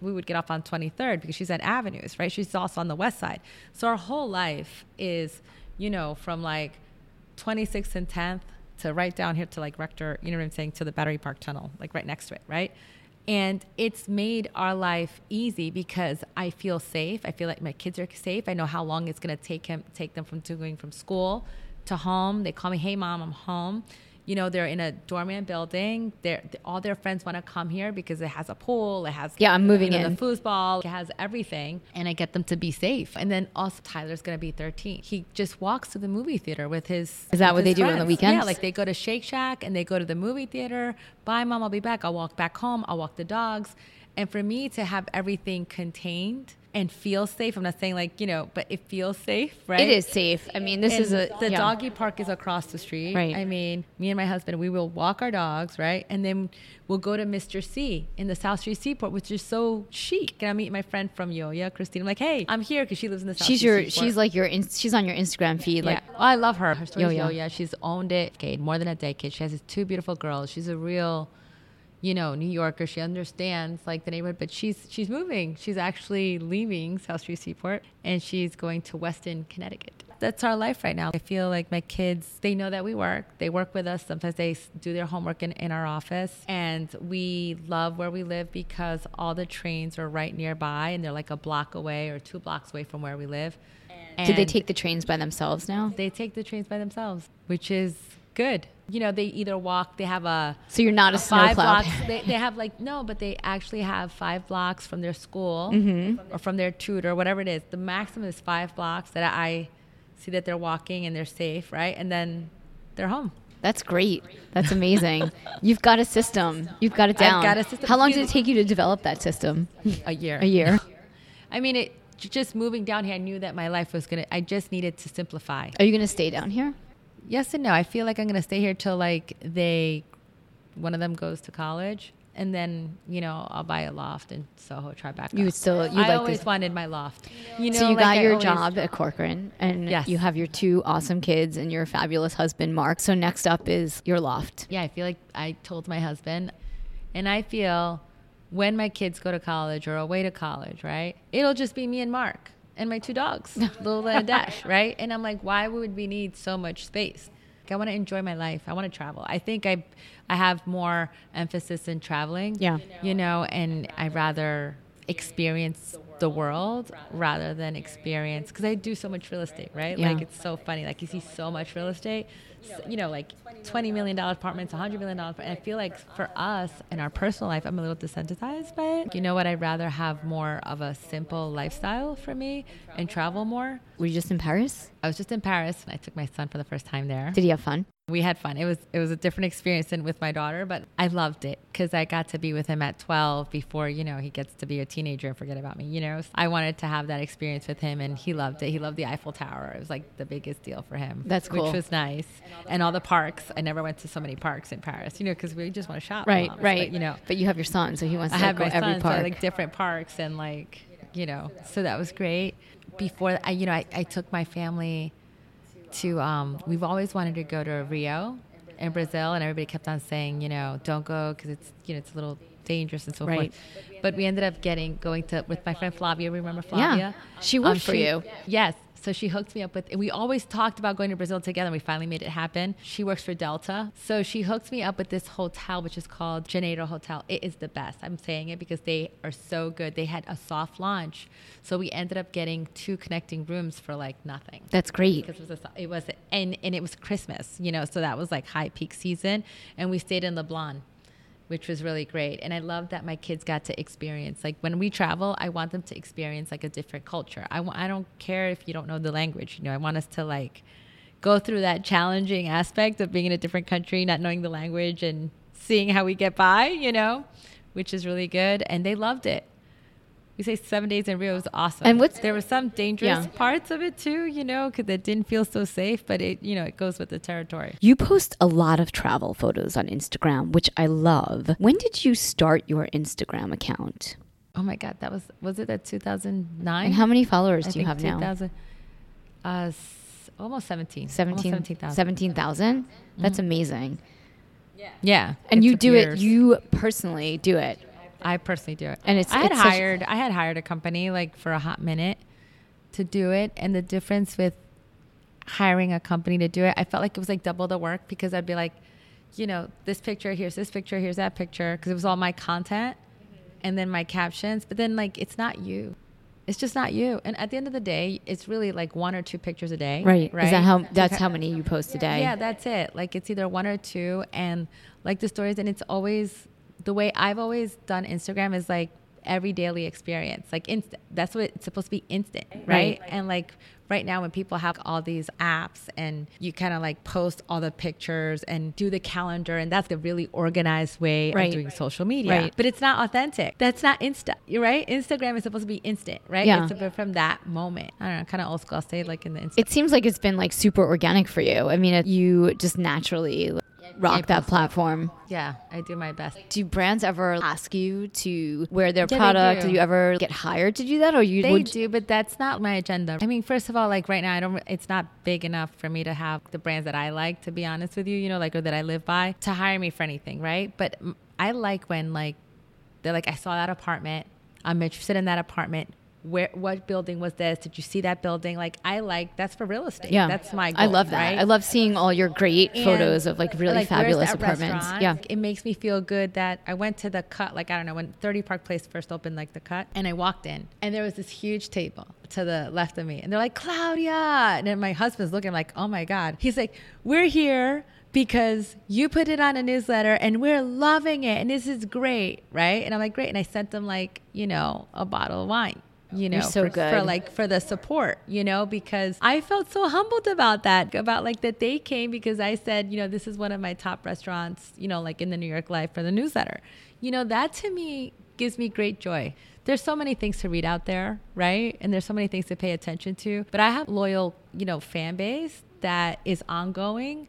we would get off on 23rd because she's at Avenues, right? She's also on the west side. So our whole life is, from like 26th and 10th to right down here to like Rector, you know what I'm saying, to the Battery Park Tunnel, like right next to it, right? And it's made our life easy because I feel safe. I feel like my kids are safe. I know how long it's going to take them from going from school to home. They call me, hey, Mom, I'm home. They're in a doorman building. All their friends want to come here because it has a pool. It has I'm moving in. The foosball. It has everything. And I get them to be safe. And then also Tyler's going to be 13. He just walks to the movie theater with his Is that what they friends. Do on the weekends? Yeah, like they go to Shake Shack and they go to the movie theater. Bye, Mom, I'll be back. I'll walk back home. I'll walk the dogs. And for me to have everything contained and feel safe, I'm not saying like, but it feels safe, right? It is safe. I mean, the doggy park is across the street. Right. I mean, me and my husband, we will walk our dogs, right? And then we'll go to Mr. C in the South Street Seaport, which is so chic. And I meet my friend from Yoya, Christine. I'm like, hey, I'm here because she lives in the South Street Seaport. She's like she's on your Instagram feed. Like, yeah. Oh, I love her. Her story is Yoya. She's owned it more than a decade. She has these two beautiful girls. She's a real... New Yorker, she understands like the neighborhood, but she's moving. She's actually leaving South Street Seaport and she's going to Weston, Connecticut. That's our life right now. I feel like my kids, they know that we work. They work with us. Sometimes they do their homework in our office, and we love where we live because all the trains are right nearby and they're like a block away or 2 blocks away from where we live. And do they take the trains by themselves now? They take the trains by themselves, which is good. They either walk, they have a... So you're not a snowplow. 5 blocks. They have like, no, but they actually have 5 blocks from their school or from their tutor, whatever it is. The maximum is 5 blocks that I see that they're walking and they're safe, right? And then they're home. That's great. That's amazing. You've got a system. You've got it down. I've got a system. How long did it take you to develop that system? A year. I mean, just moving down here, I knew that my life was I just needed to simplify. Are you going to stay down here? Yes and no. I feel like I'm going to stay here till like one of them goes to college. And then, you know, I'll buy a loft in Soho, Tribeca. I always wanted my loft. You know, so you got your job at Corcoran, and you have your two awesome kids and your fabulous husband, Mark. So next up is your loft. Yeah, I feel like I told my husband, and I feel when my kids go to college or away to college, right, it'll just be me and Mark and my two dogs, Lola and Dash, right? And I'm like, why would we need so much space? I want to enjoy my life. I want to travel. I think I have more emphasis in traveling, you know, and I rather experience the world rather than experience, because I do so much real estate, right? Yeah. Like, it's so funny. Like, you see so much real esestate, you know, like $20 million apartments, $100 million apartments. I feel like for us in our personal life, I'm a little desensitized by it. You know what? I'd rather have more of a simple lifestyle for me and travel more. Were you just in Paris? I was just in Paris, and I took my son for the first time there. Did he have fun? We had fun. It was a different experience than with my daughter, but I loved it because I got to be with him at 12 before, you know, he gets to be a teenager and forget about me, you know. So I wanted to have that experience with him, and he loved it. He loved the Eiffel Tower. It was like the biggest deal for him. That's cool. Which was nice. And all the parks. I never went to so many parks in Paris, you know, because we just want to shop. Right, right. But, you know. But you have your son, so he wants to go every park. I have my son, so I like different parks and like, you know, so that was great. Before, you know, I took my family to we've always wanted to go to Rio in Brazil, and everybody kept on saying, you know, don't go because it's, you know, it's a little dangerous and so forth. But we ended up going to with my friend Flavia. Remember Flavia? Yeah, she worked for you. Yes, so she hooked me up with. And we always talked about going to Brazil together, and we finally made it happen. She works for Delta, so she hooked me up with this hotel, which is called Janeiro Hotel. It is the best. I'm saying it because they are so good. They had a soft launch, so we ended up getting two connecting rooms for like nothing. That's great. Because it was Christmas, you know, so that was like high peak season, and we stayed in Leblon, which was really great. And I love that my kids got to experience, like when we travel, I want them to experience like a different culture. I don't care if you don't know the language, you know, I want us to like go through that challenging aspect of being in a different country, not knowing the language and seeing how we get by, you know, which is really good. And they loved it. We say 7 days in Rio was awesome. And there were some dangerous parts of it too, you know, because it didn't feel so safe, but it, you know, it goes with the territory. You post a lot of travel photos on Instagram, which I love. When did you start your Instagram account? Oh my God, that was it at 2009? And how many followers do you have now? Almost 17. 17,000. 17,000? That's amazing. Yeah. And you personally do it. I personally do it. And I had hired a company like for a hot minute to do it. And the difference with hiring a company to do it, I felt like it was like double the work, because I'd be like, you know, this picture, here's this picture, here's that picture. Because it was all my content and then my captions. But then like, it's not you. It's just not you. And at the end of the day, it's really like one or two pictures a day. Right. That's how many you post a day. Yeah, that's it. Like it's either one or two, and like the stories. And it's always... the way I've always done Instagram is like every daily experience, like instant. That's what it's supposed to be, instant, right? And like right now when people have all these apps and you kind of like post all the pictures and do the calendar, and that's the really organized way of doing social media, but it's not authentic. That's not Insta, right? Instagram is supposed to be instant, right? Yeah. It's from that moment. I don't know, kind of old school. I'll say like in the Insta. It seems like it's been like super organic for you. I mean, you just naturally... rock that platform. Yeah, I do my best. Do brands ever ask you to wear their product? Do you ever get hired to do that? They do, but that's not my agenda. I mean, first of all, like right now, it's not big enough for me to have the brands that I like, to be honest with you, you know, like, or that I live by, to hire me for anything, right? But I like when like, they're like, I saw that apartment. I'm interested in that apartment. Where, what building was this? Did you see that building? Like, I like, that's for real estate. Yeah. That's my goal. I love that. Right? I love seeing all your great photos of like really like, fabulous apartments. Restaurant? Yeah. It makes me feel good that I went to the Cut, like, I don't know, when 30 Park Place first opened, like the Cut, and I walked in and there was this huge table to the left of me. And they're like, Claudia. And then my husband's looking like, oh my God. He's like, we're here because you put it on a newsletter and we're loving it. And this is great. Right. And I'm like, great. And I sent them like, you know, a bottle of wine. You know, for the support, you know, because I felt so humbled about that, about like that they came because I said, you know, this is one of my top restaurants, you know, like in the New York Life for the newsletter. You know, that to me gives me great joy. There's so many things to read out there, right? And there's so many things to pay attention to. But I have loyal, you know, fan base that is ongoing.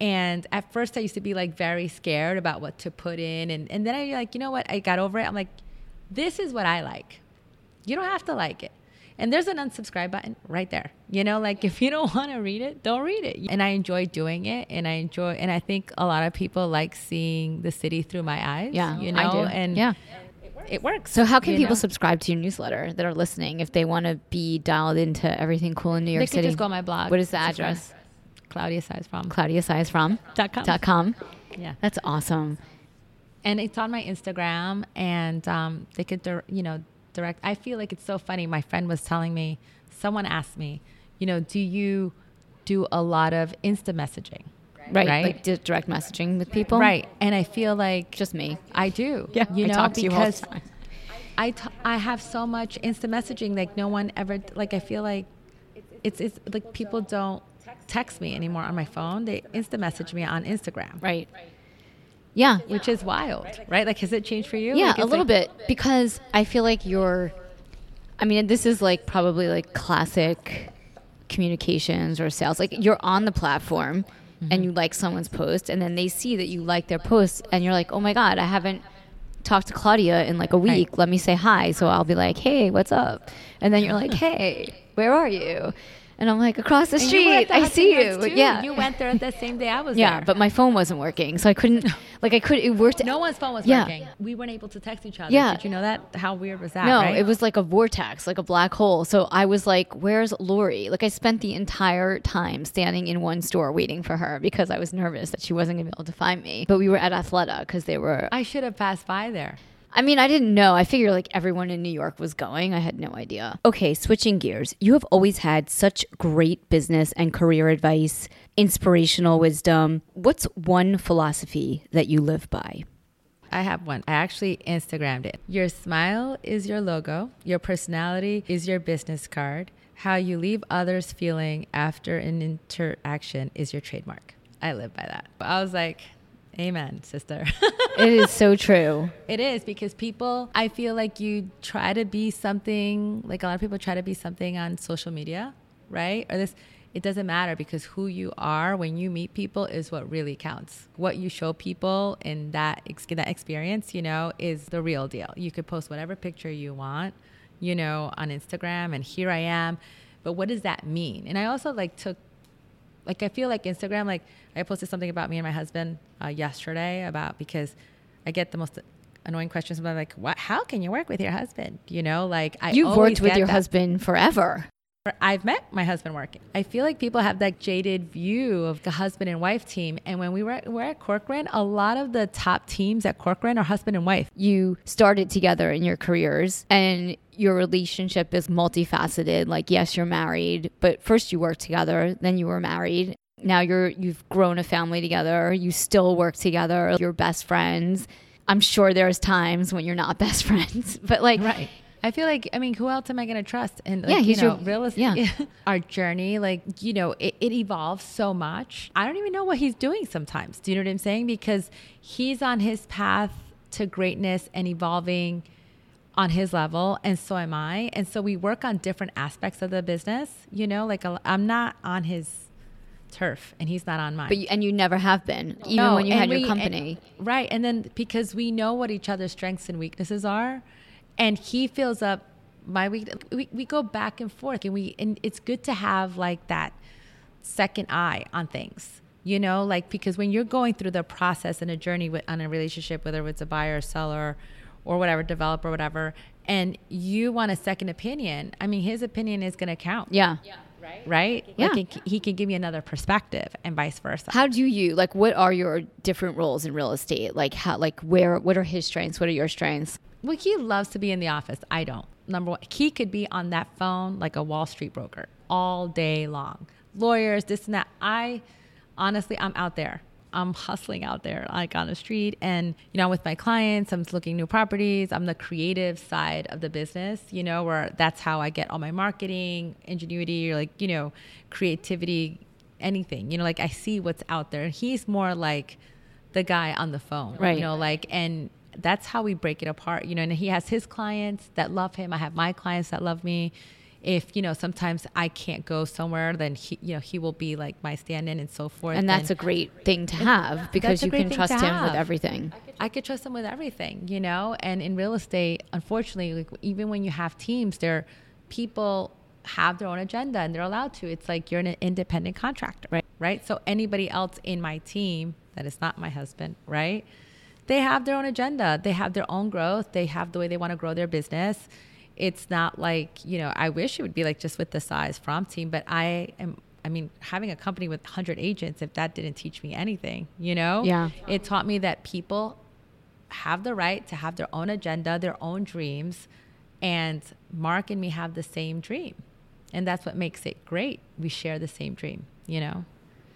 And at first I used to be like very scared about what to put in. And then I like, you know what? I got over it. I'm like, this is what I like. You don't have to like it. And there's an unsubscribe button right there. You know, like if you don't want to read it, don't read it. And I enjoy doing it. And I think a lot of people like seeing the city through my eyes. Yeah, you know, I do. And yeah. It works. So how can people subscribe to your newsletter that are listening if they want to be dialed into everything cool in New York City? They can just go on my blog. What is the address? Claudia Saez-Fromm. ClaudiaSaezFromm.com. Yeah. That's awesome. And it's on my Instagram, and they could, direct. I feel like it's so funny. My friend was telling me, someone asked me, do you do a lot of Insta messaging? Right. Like direct messaging with people. Right. And I feel like... Just me. I do. Yeah. You know, I talk to you all the time. I have so much instant messaging. Like no one ever... Like I feel like it's like people don't text me anymore on my phone. They instant message me on Instagram. Right. Yeah. Which is wild. Right? Like has it changed for you? Yeah, like, a little bit. Because I feel like you're... I mean, this is like probably like classic communications or sales. Like you're on the platform... Mm-hmm. And you like someone's post, and then they see that you like their post, and you're like, oh my God, I haven't talked to Claudia in like a week. Right. Let me say hi. So I'll be like, hey, what's up? And then you're like, hey, where are you? And I'm like, across the street, I see you. Yeah. You went there the same day I was there. Yeah, but my phone wasn't working, so I couldn't, like I could, it worked. No one's phone was working. We weren't able to text each other. Yeah. Did you know that? How weird was that, right? No, it was like a vortex, like a black hole. So I was like, where's Lori? Like I spent the entire time standing in one store waiting for her because I was nervous that she wasn't going to be able to find me. But we were at Athleta because they were. I should have passed by there. I mean, I didn't know. I figured like everyone in New York was going. I had no idea. Okay, switching gears. You have always had such great business and career advice, inspirational wisdom. What's one philosophy that you live by? I have one. I actually Instagrammed it. Your smile is your logo. Your personality is your business card. How you leave others feeling after an interaction is your trademark. I live by that. But I was like... Amen, sister. It is so true. It is, because people, I feel like you try to be something, like a lot of people try to be something on social media, right? Or this, it doesn't matter, because who you are when you meet people is what really counts. What you show people in that experience, is the real deal. You could post whatever picture you want, on Instagram, and here I am. But what does that mean? And I also I feel like Instagram, like I posted something about me and my husband yesterday because I get the most annoying questions about like, what, how can you work with your husband? You've worked with your husband forever. I've met my husband working. I feel like people have that jaded view of the husband and wife team. And when we were at Corcoran, a lot of the top teams at Corcoran are husband and wife. You started together in your careers, and your relationship is multifaceted. Like, yes, you're married, but first you worked together, then you were married. Now you've grown a family together. You still work together. You're best friends. I'm sure there's times when you're not best friends, but like, right. I feel like, I mean, who else am I going to trust? And like, real estate, our journey, like, it evolves so much. I don't even know what he's doing sometimes. Do you know what I'm saying? Because he's on his path to greatness and evolving on his level, and so am I. And so we work on different aspects of the business, I'm not on his turf and he's not on mine. But you never have been, when you had your company. Right. And then because we know what each other's strengths and weaknesses are, and he fills up my weakness, we go back and forth, and it's good to have like that second eye on things. Because when you're going through the process and a journey on a relationship, whether it's a buyer or seller or whatever, developer, whatever, and you want a second opinion, I mean, his opinion is going to count. Yeah. Yeah. Right? Yeah. Like he can give you another perspective, and vice versa. How do you, like, what are your different roles in real estate? Like how, like where, what are his strengths? What are your strengths? Well, he loves to be in the office. I don't. Number one, he could be on that phone like a Wall Street broker all day long. Lawyers, this and that. I'm out there. I'm hustling out there, like on the street, and with my clients, I'm looking new properties. I'm the creative side of the business, where that's how I get all my marketing, ingenuity, or creativity, anything. I see what's out there, and he's more like the guy on the phone, right? And that's how we break it apart, and he has his clients that love him. I have my clients that love me. if, you know, sometimes I can't go somewhere, then he will be like my stand-in and so forth. And that's a great thing to have, because you can trust him with everything. I could trust him with everything, you know? And in real estate, unfortunately, like, even when you have teams, people have their own agenda and they're allowed to. It's like you're an independent contractor, right? So anybody else in my team that is not my husband, right? They have their own agenda. They have their own growth. They have the way they want to grow their business. It's not like, you know, I wish it would be like just with the Saez-Fromm team, but having a company with 100 agents, if that didn't teach me anything, you know? Yeah. It taught me that people have the right to have their own agenda, their own dreams, and Mark and me have the same dream. And that's what makes it great. We share the same dream, you know?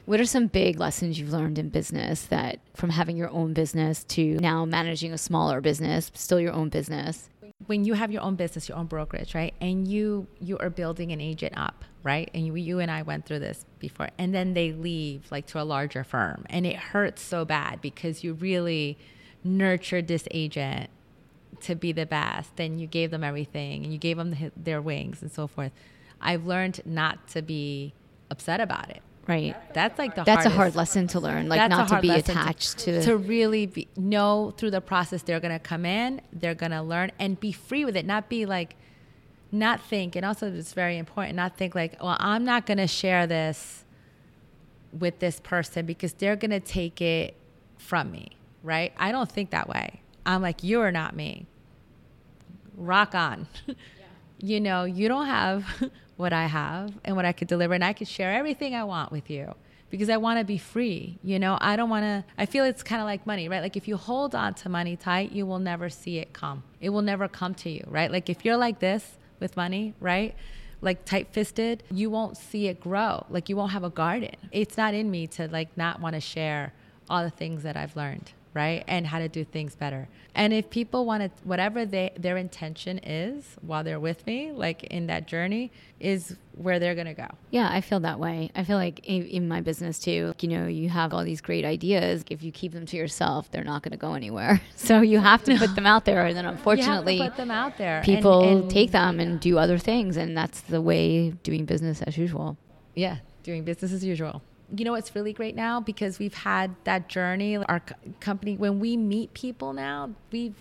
What are some big lessons you've learned in business, that from having your own business to now managing a smaller business, still your own business? When you have your own business, your own brokerage, right? And you are building an agent up, right? And you and I went through this before. And then they leave like to a larger firm. And it hurts so bad because you really nurtured this agent to be the best. And you gave them everything and you gave them their wings and so forth. I've learned not to be upset about it. Right. That's a hard lesson to learn, like not to be attached to. To really know through the process, they're going to come in, they're going to learn and be free with it. Not be like, not think. And also it's very important, not think like, well, I'm not going to share this with this person because they're going to take it from me. Right. I don't think that way. I'm like, you are not me. Rock on. Yeah. You know, you don't have what I have and what I could deliver, and I could share everything I want with you because I want to be free. You know, I don't want to, I feel it's kind of like money, right? Like if you hold on to money tight, you will never see it come. It will never come to you, right? Like if you're like this with money, right? Like tight fisted, you won't see it grow. Like you won't have a garden. It's not in me to like not want to share all the things that I've learned, right? And how to do things better. And if people want to, whatever their intention is while they're with me, like in that journey, is where they're going to go. Yeah, I feel that way. I feel like in my business too, like, you know, you have all these great ideas. If you keep them to yourself, they're not going to go anywhere. So you have to put them out there. And then unfortunately, you have to put them out there. People take them and do other things. And that's the way doing business as usual. Yeah, doing business as usual. You know, it's really great now because we've had that journey. Our company, when we meet people now,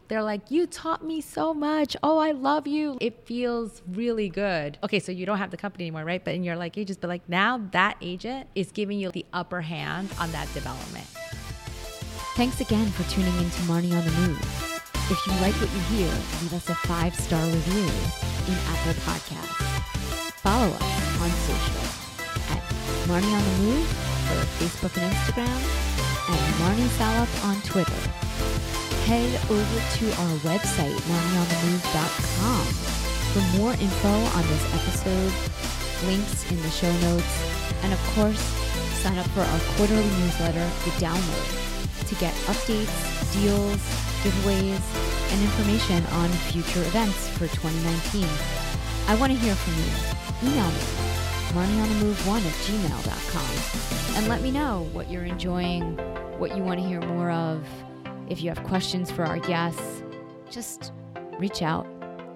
they're like, you taught me so much. Oh, I love you. It feels really good. Okay, so you don't have the company anymore, right? But in your like agents, but like now that agent is giving you the upper hand on that development. Thanks again for tuning in to Marnie on the Move. If you like what you hear, leave us a 5-star review in Apple Podcasts. Follow us on social. Marnie on the Move for Facebook and Instagram, and Marnie Salop on Twitter. Head over to our website, marnieonthemove.com, for more info on this episode, links in the show notes, and of course, sign up for our quarterly newsletter, The Download, to get updates, deals, giveaways, and information on future events for 2019. I want to hear from you. Email me. MarnieOnTheMove1@gmail.com, and let me know what you're enjoying, what you want to hear more of. If you have questions for our guests, just reach out.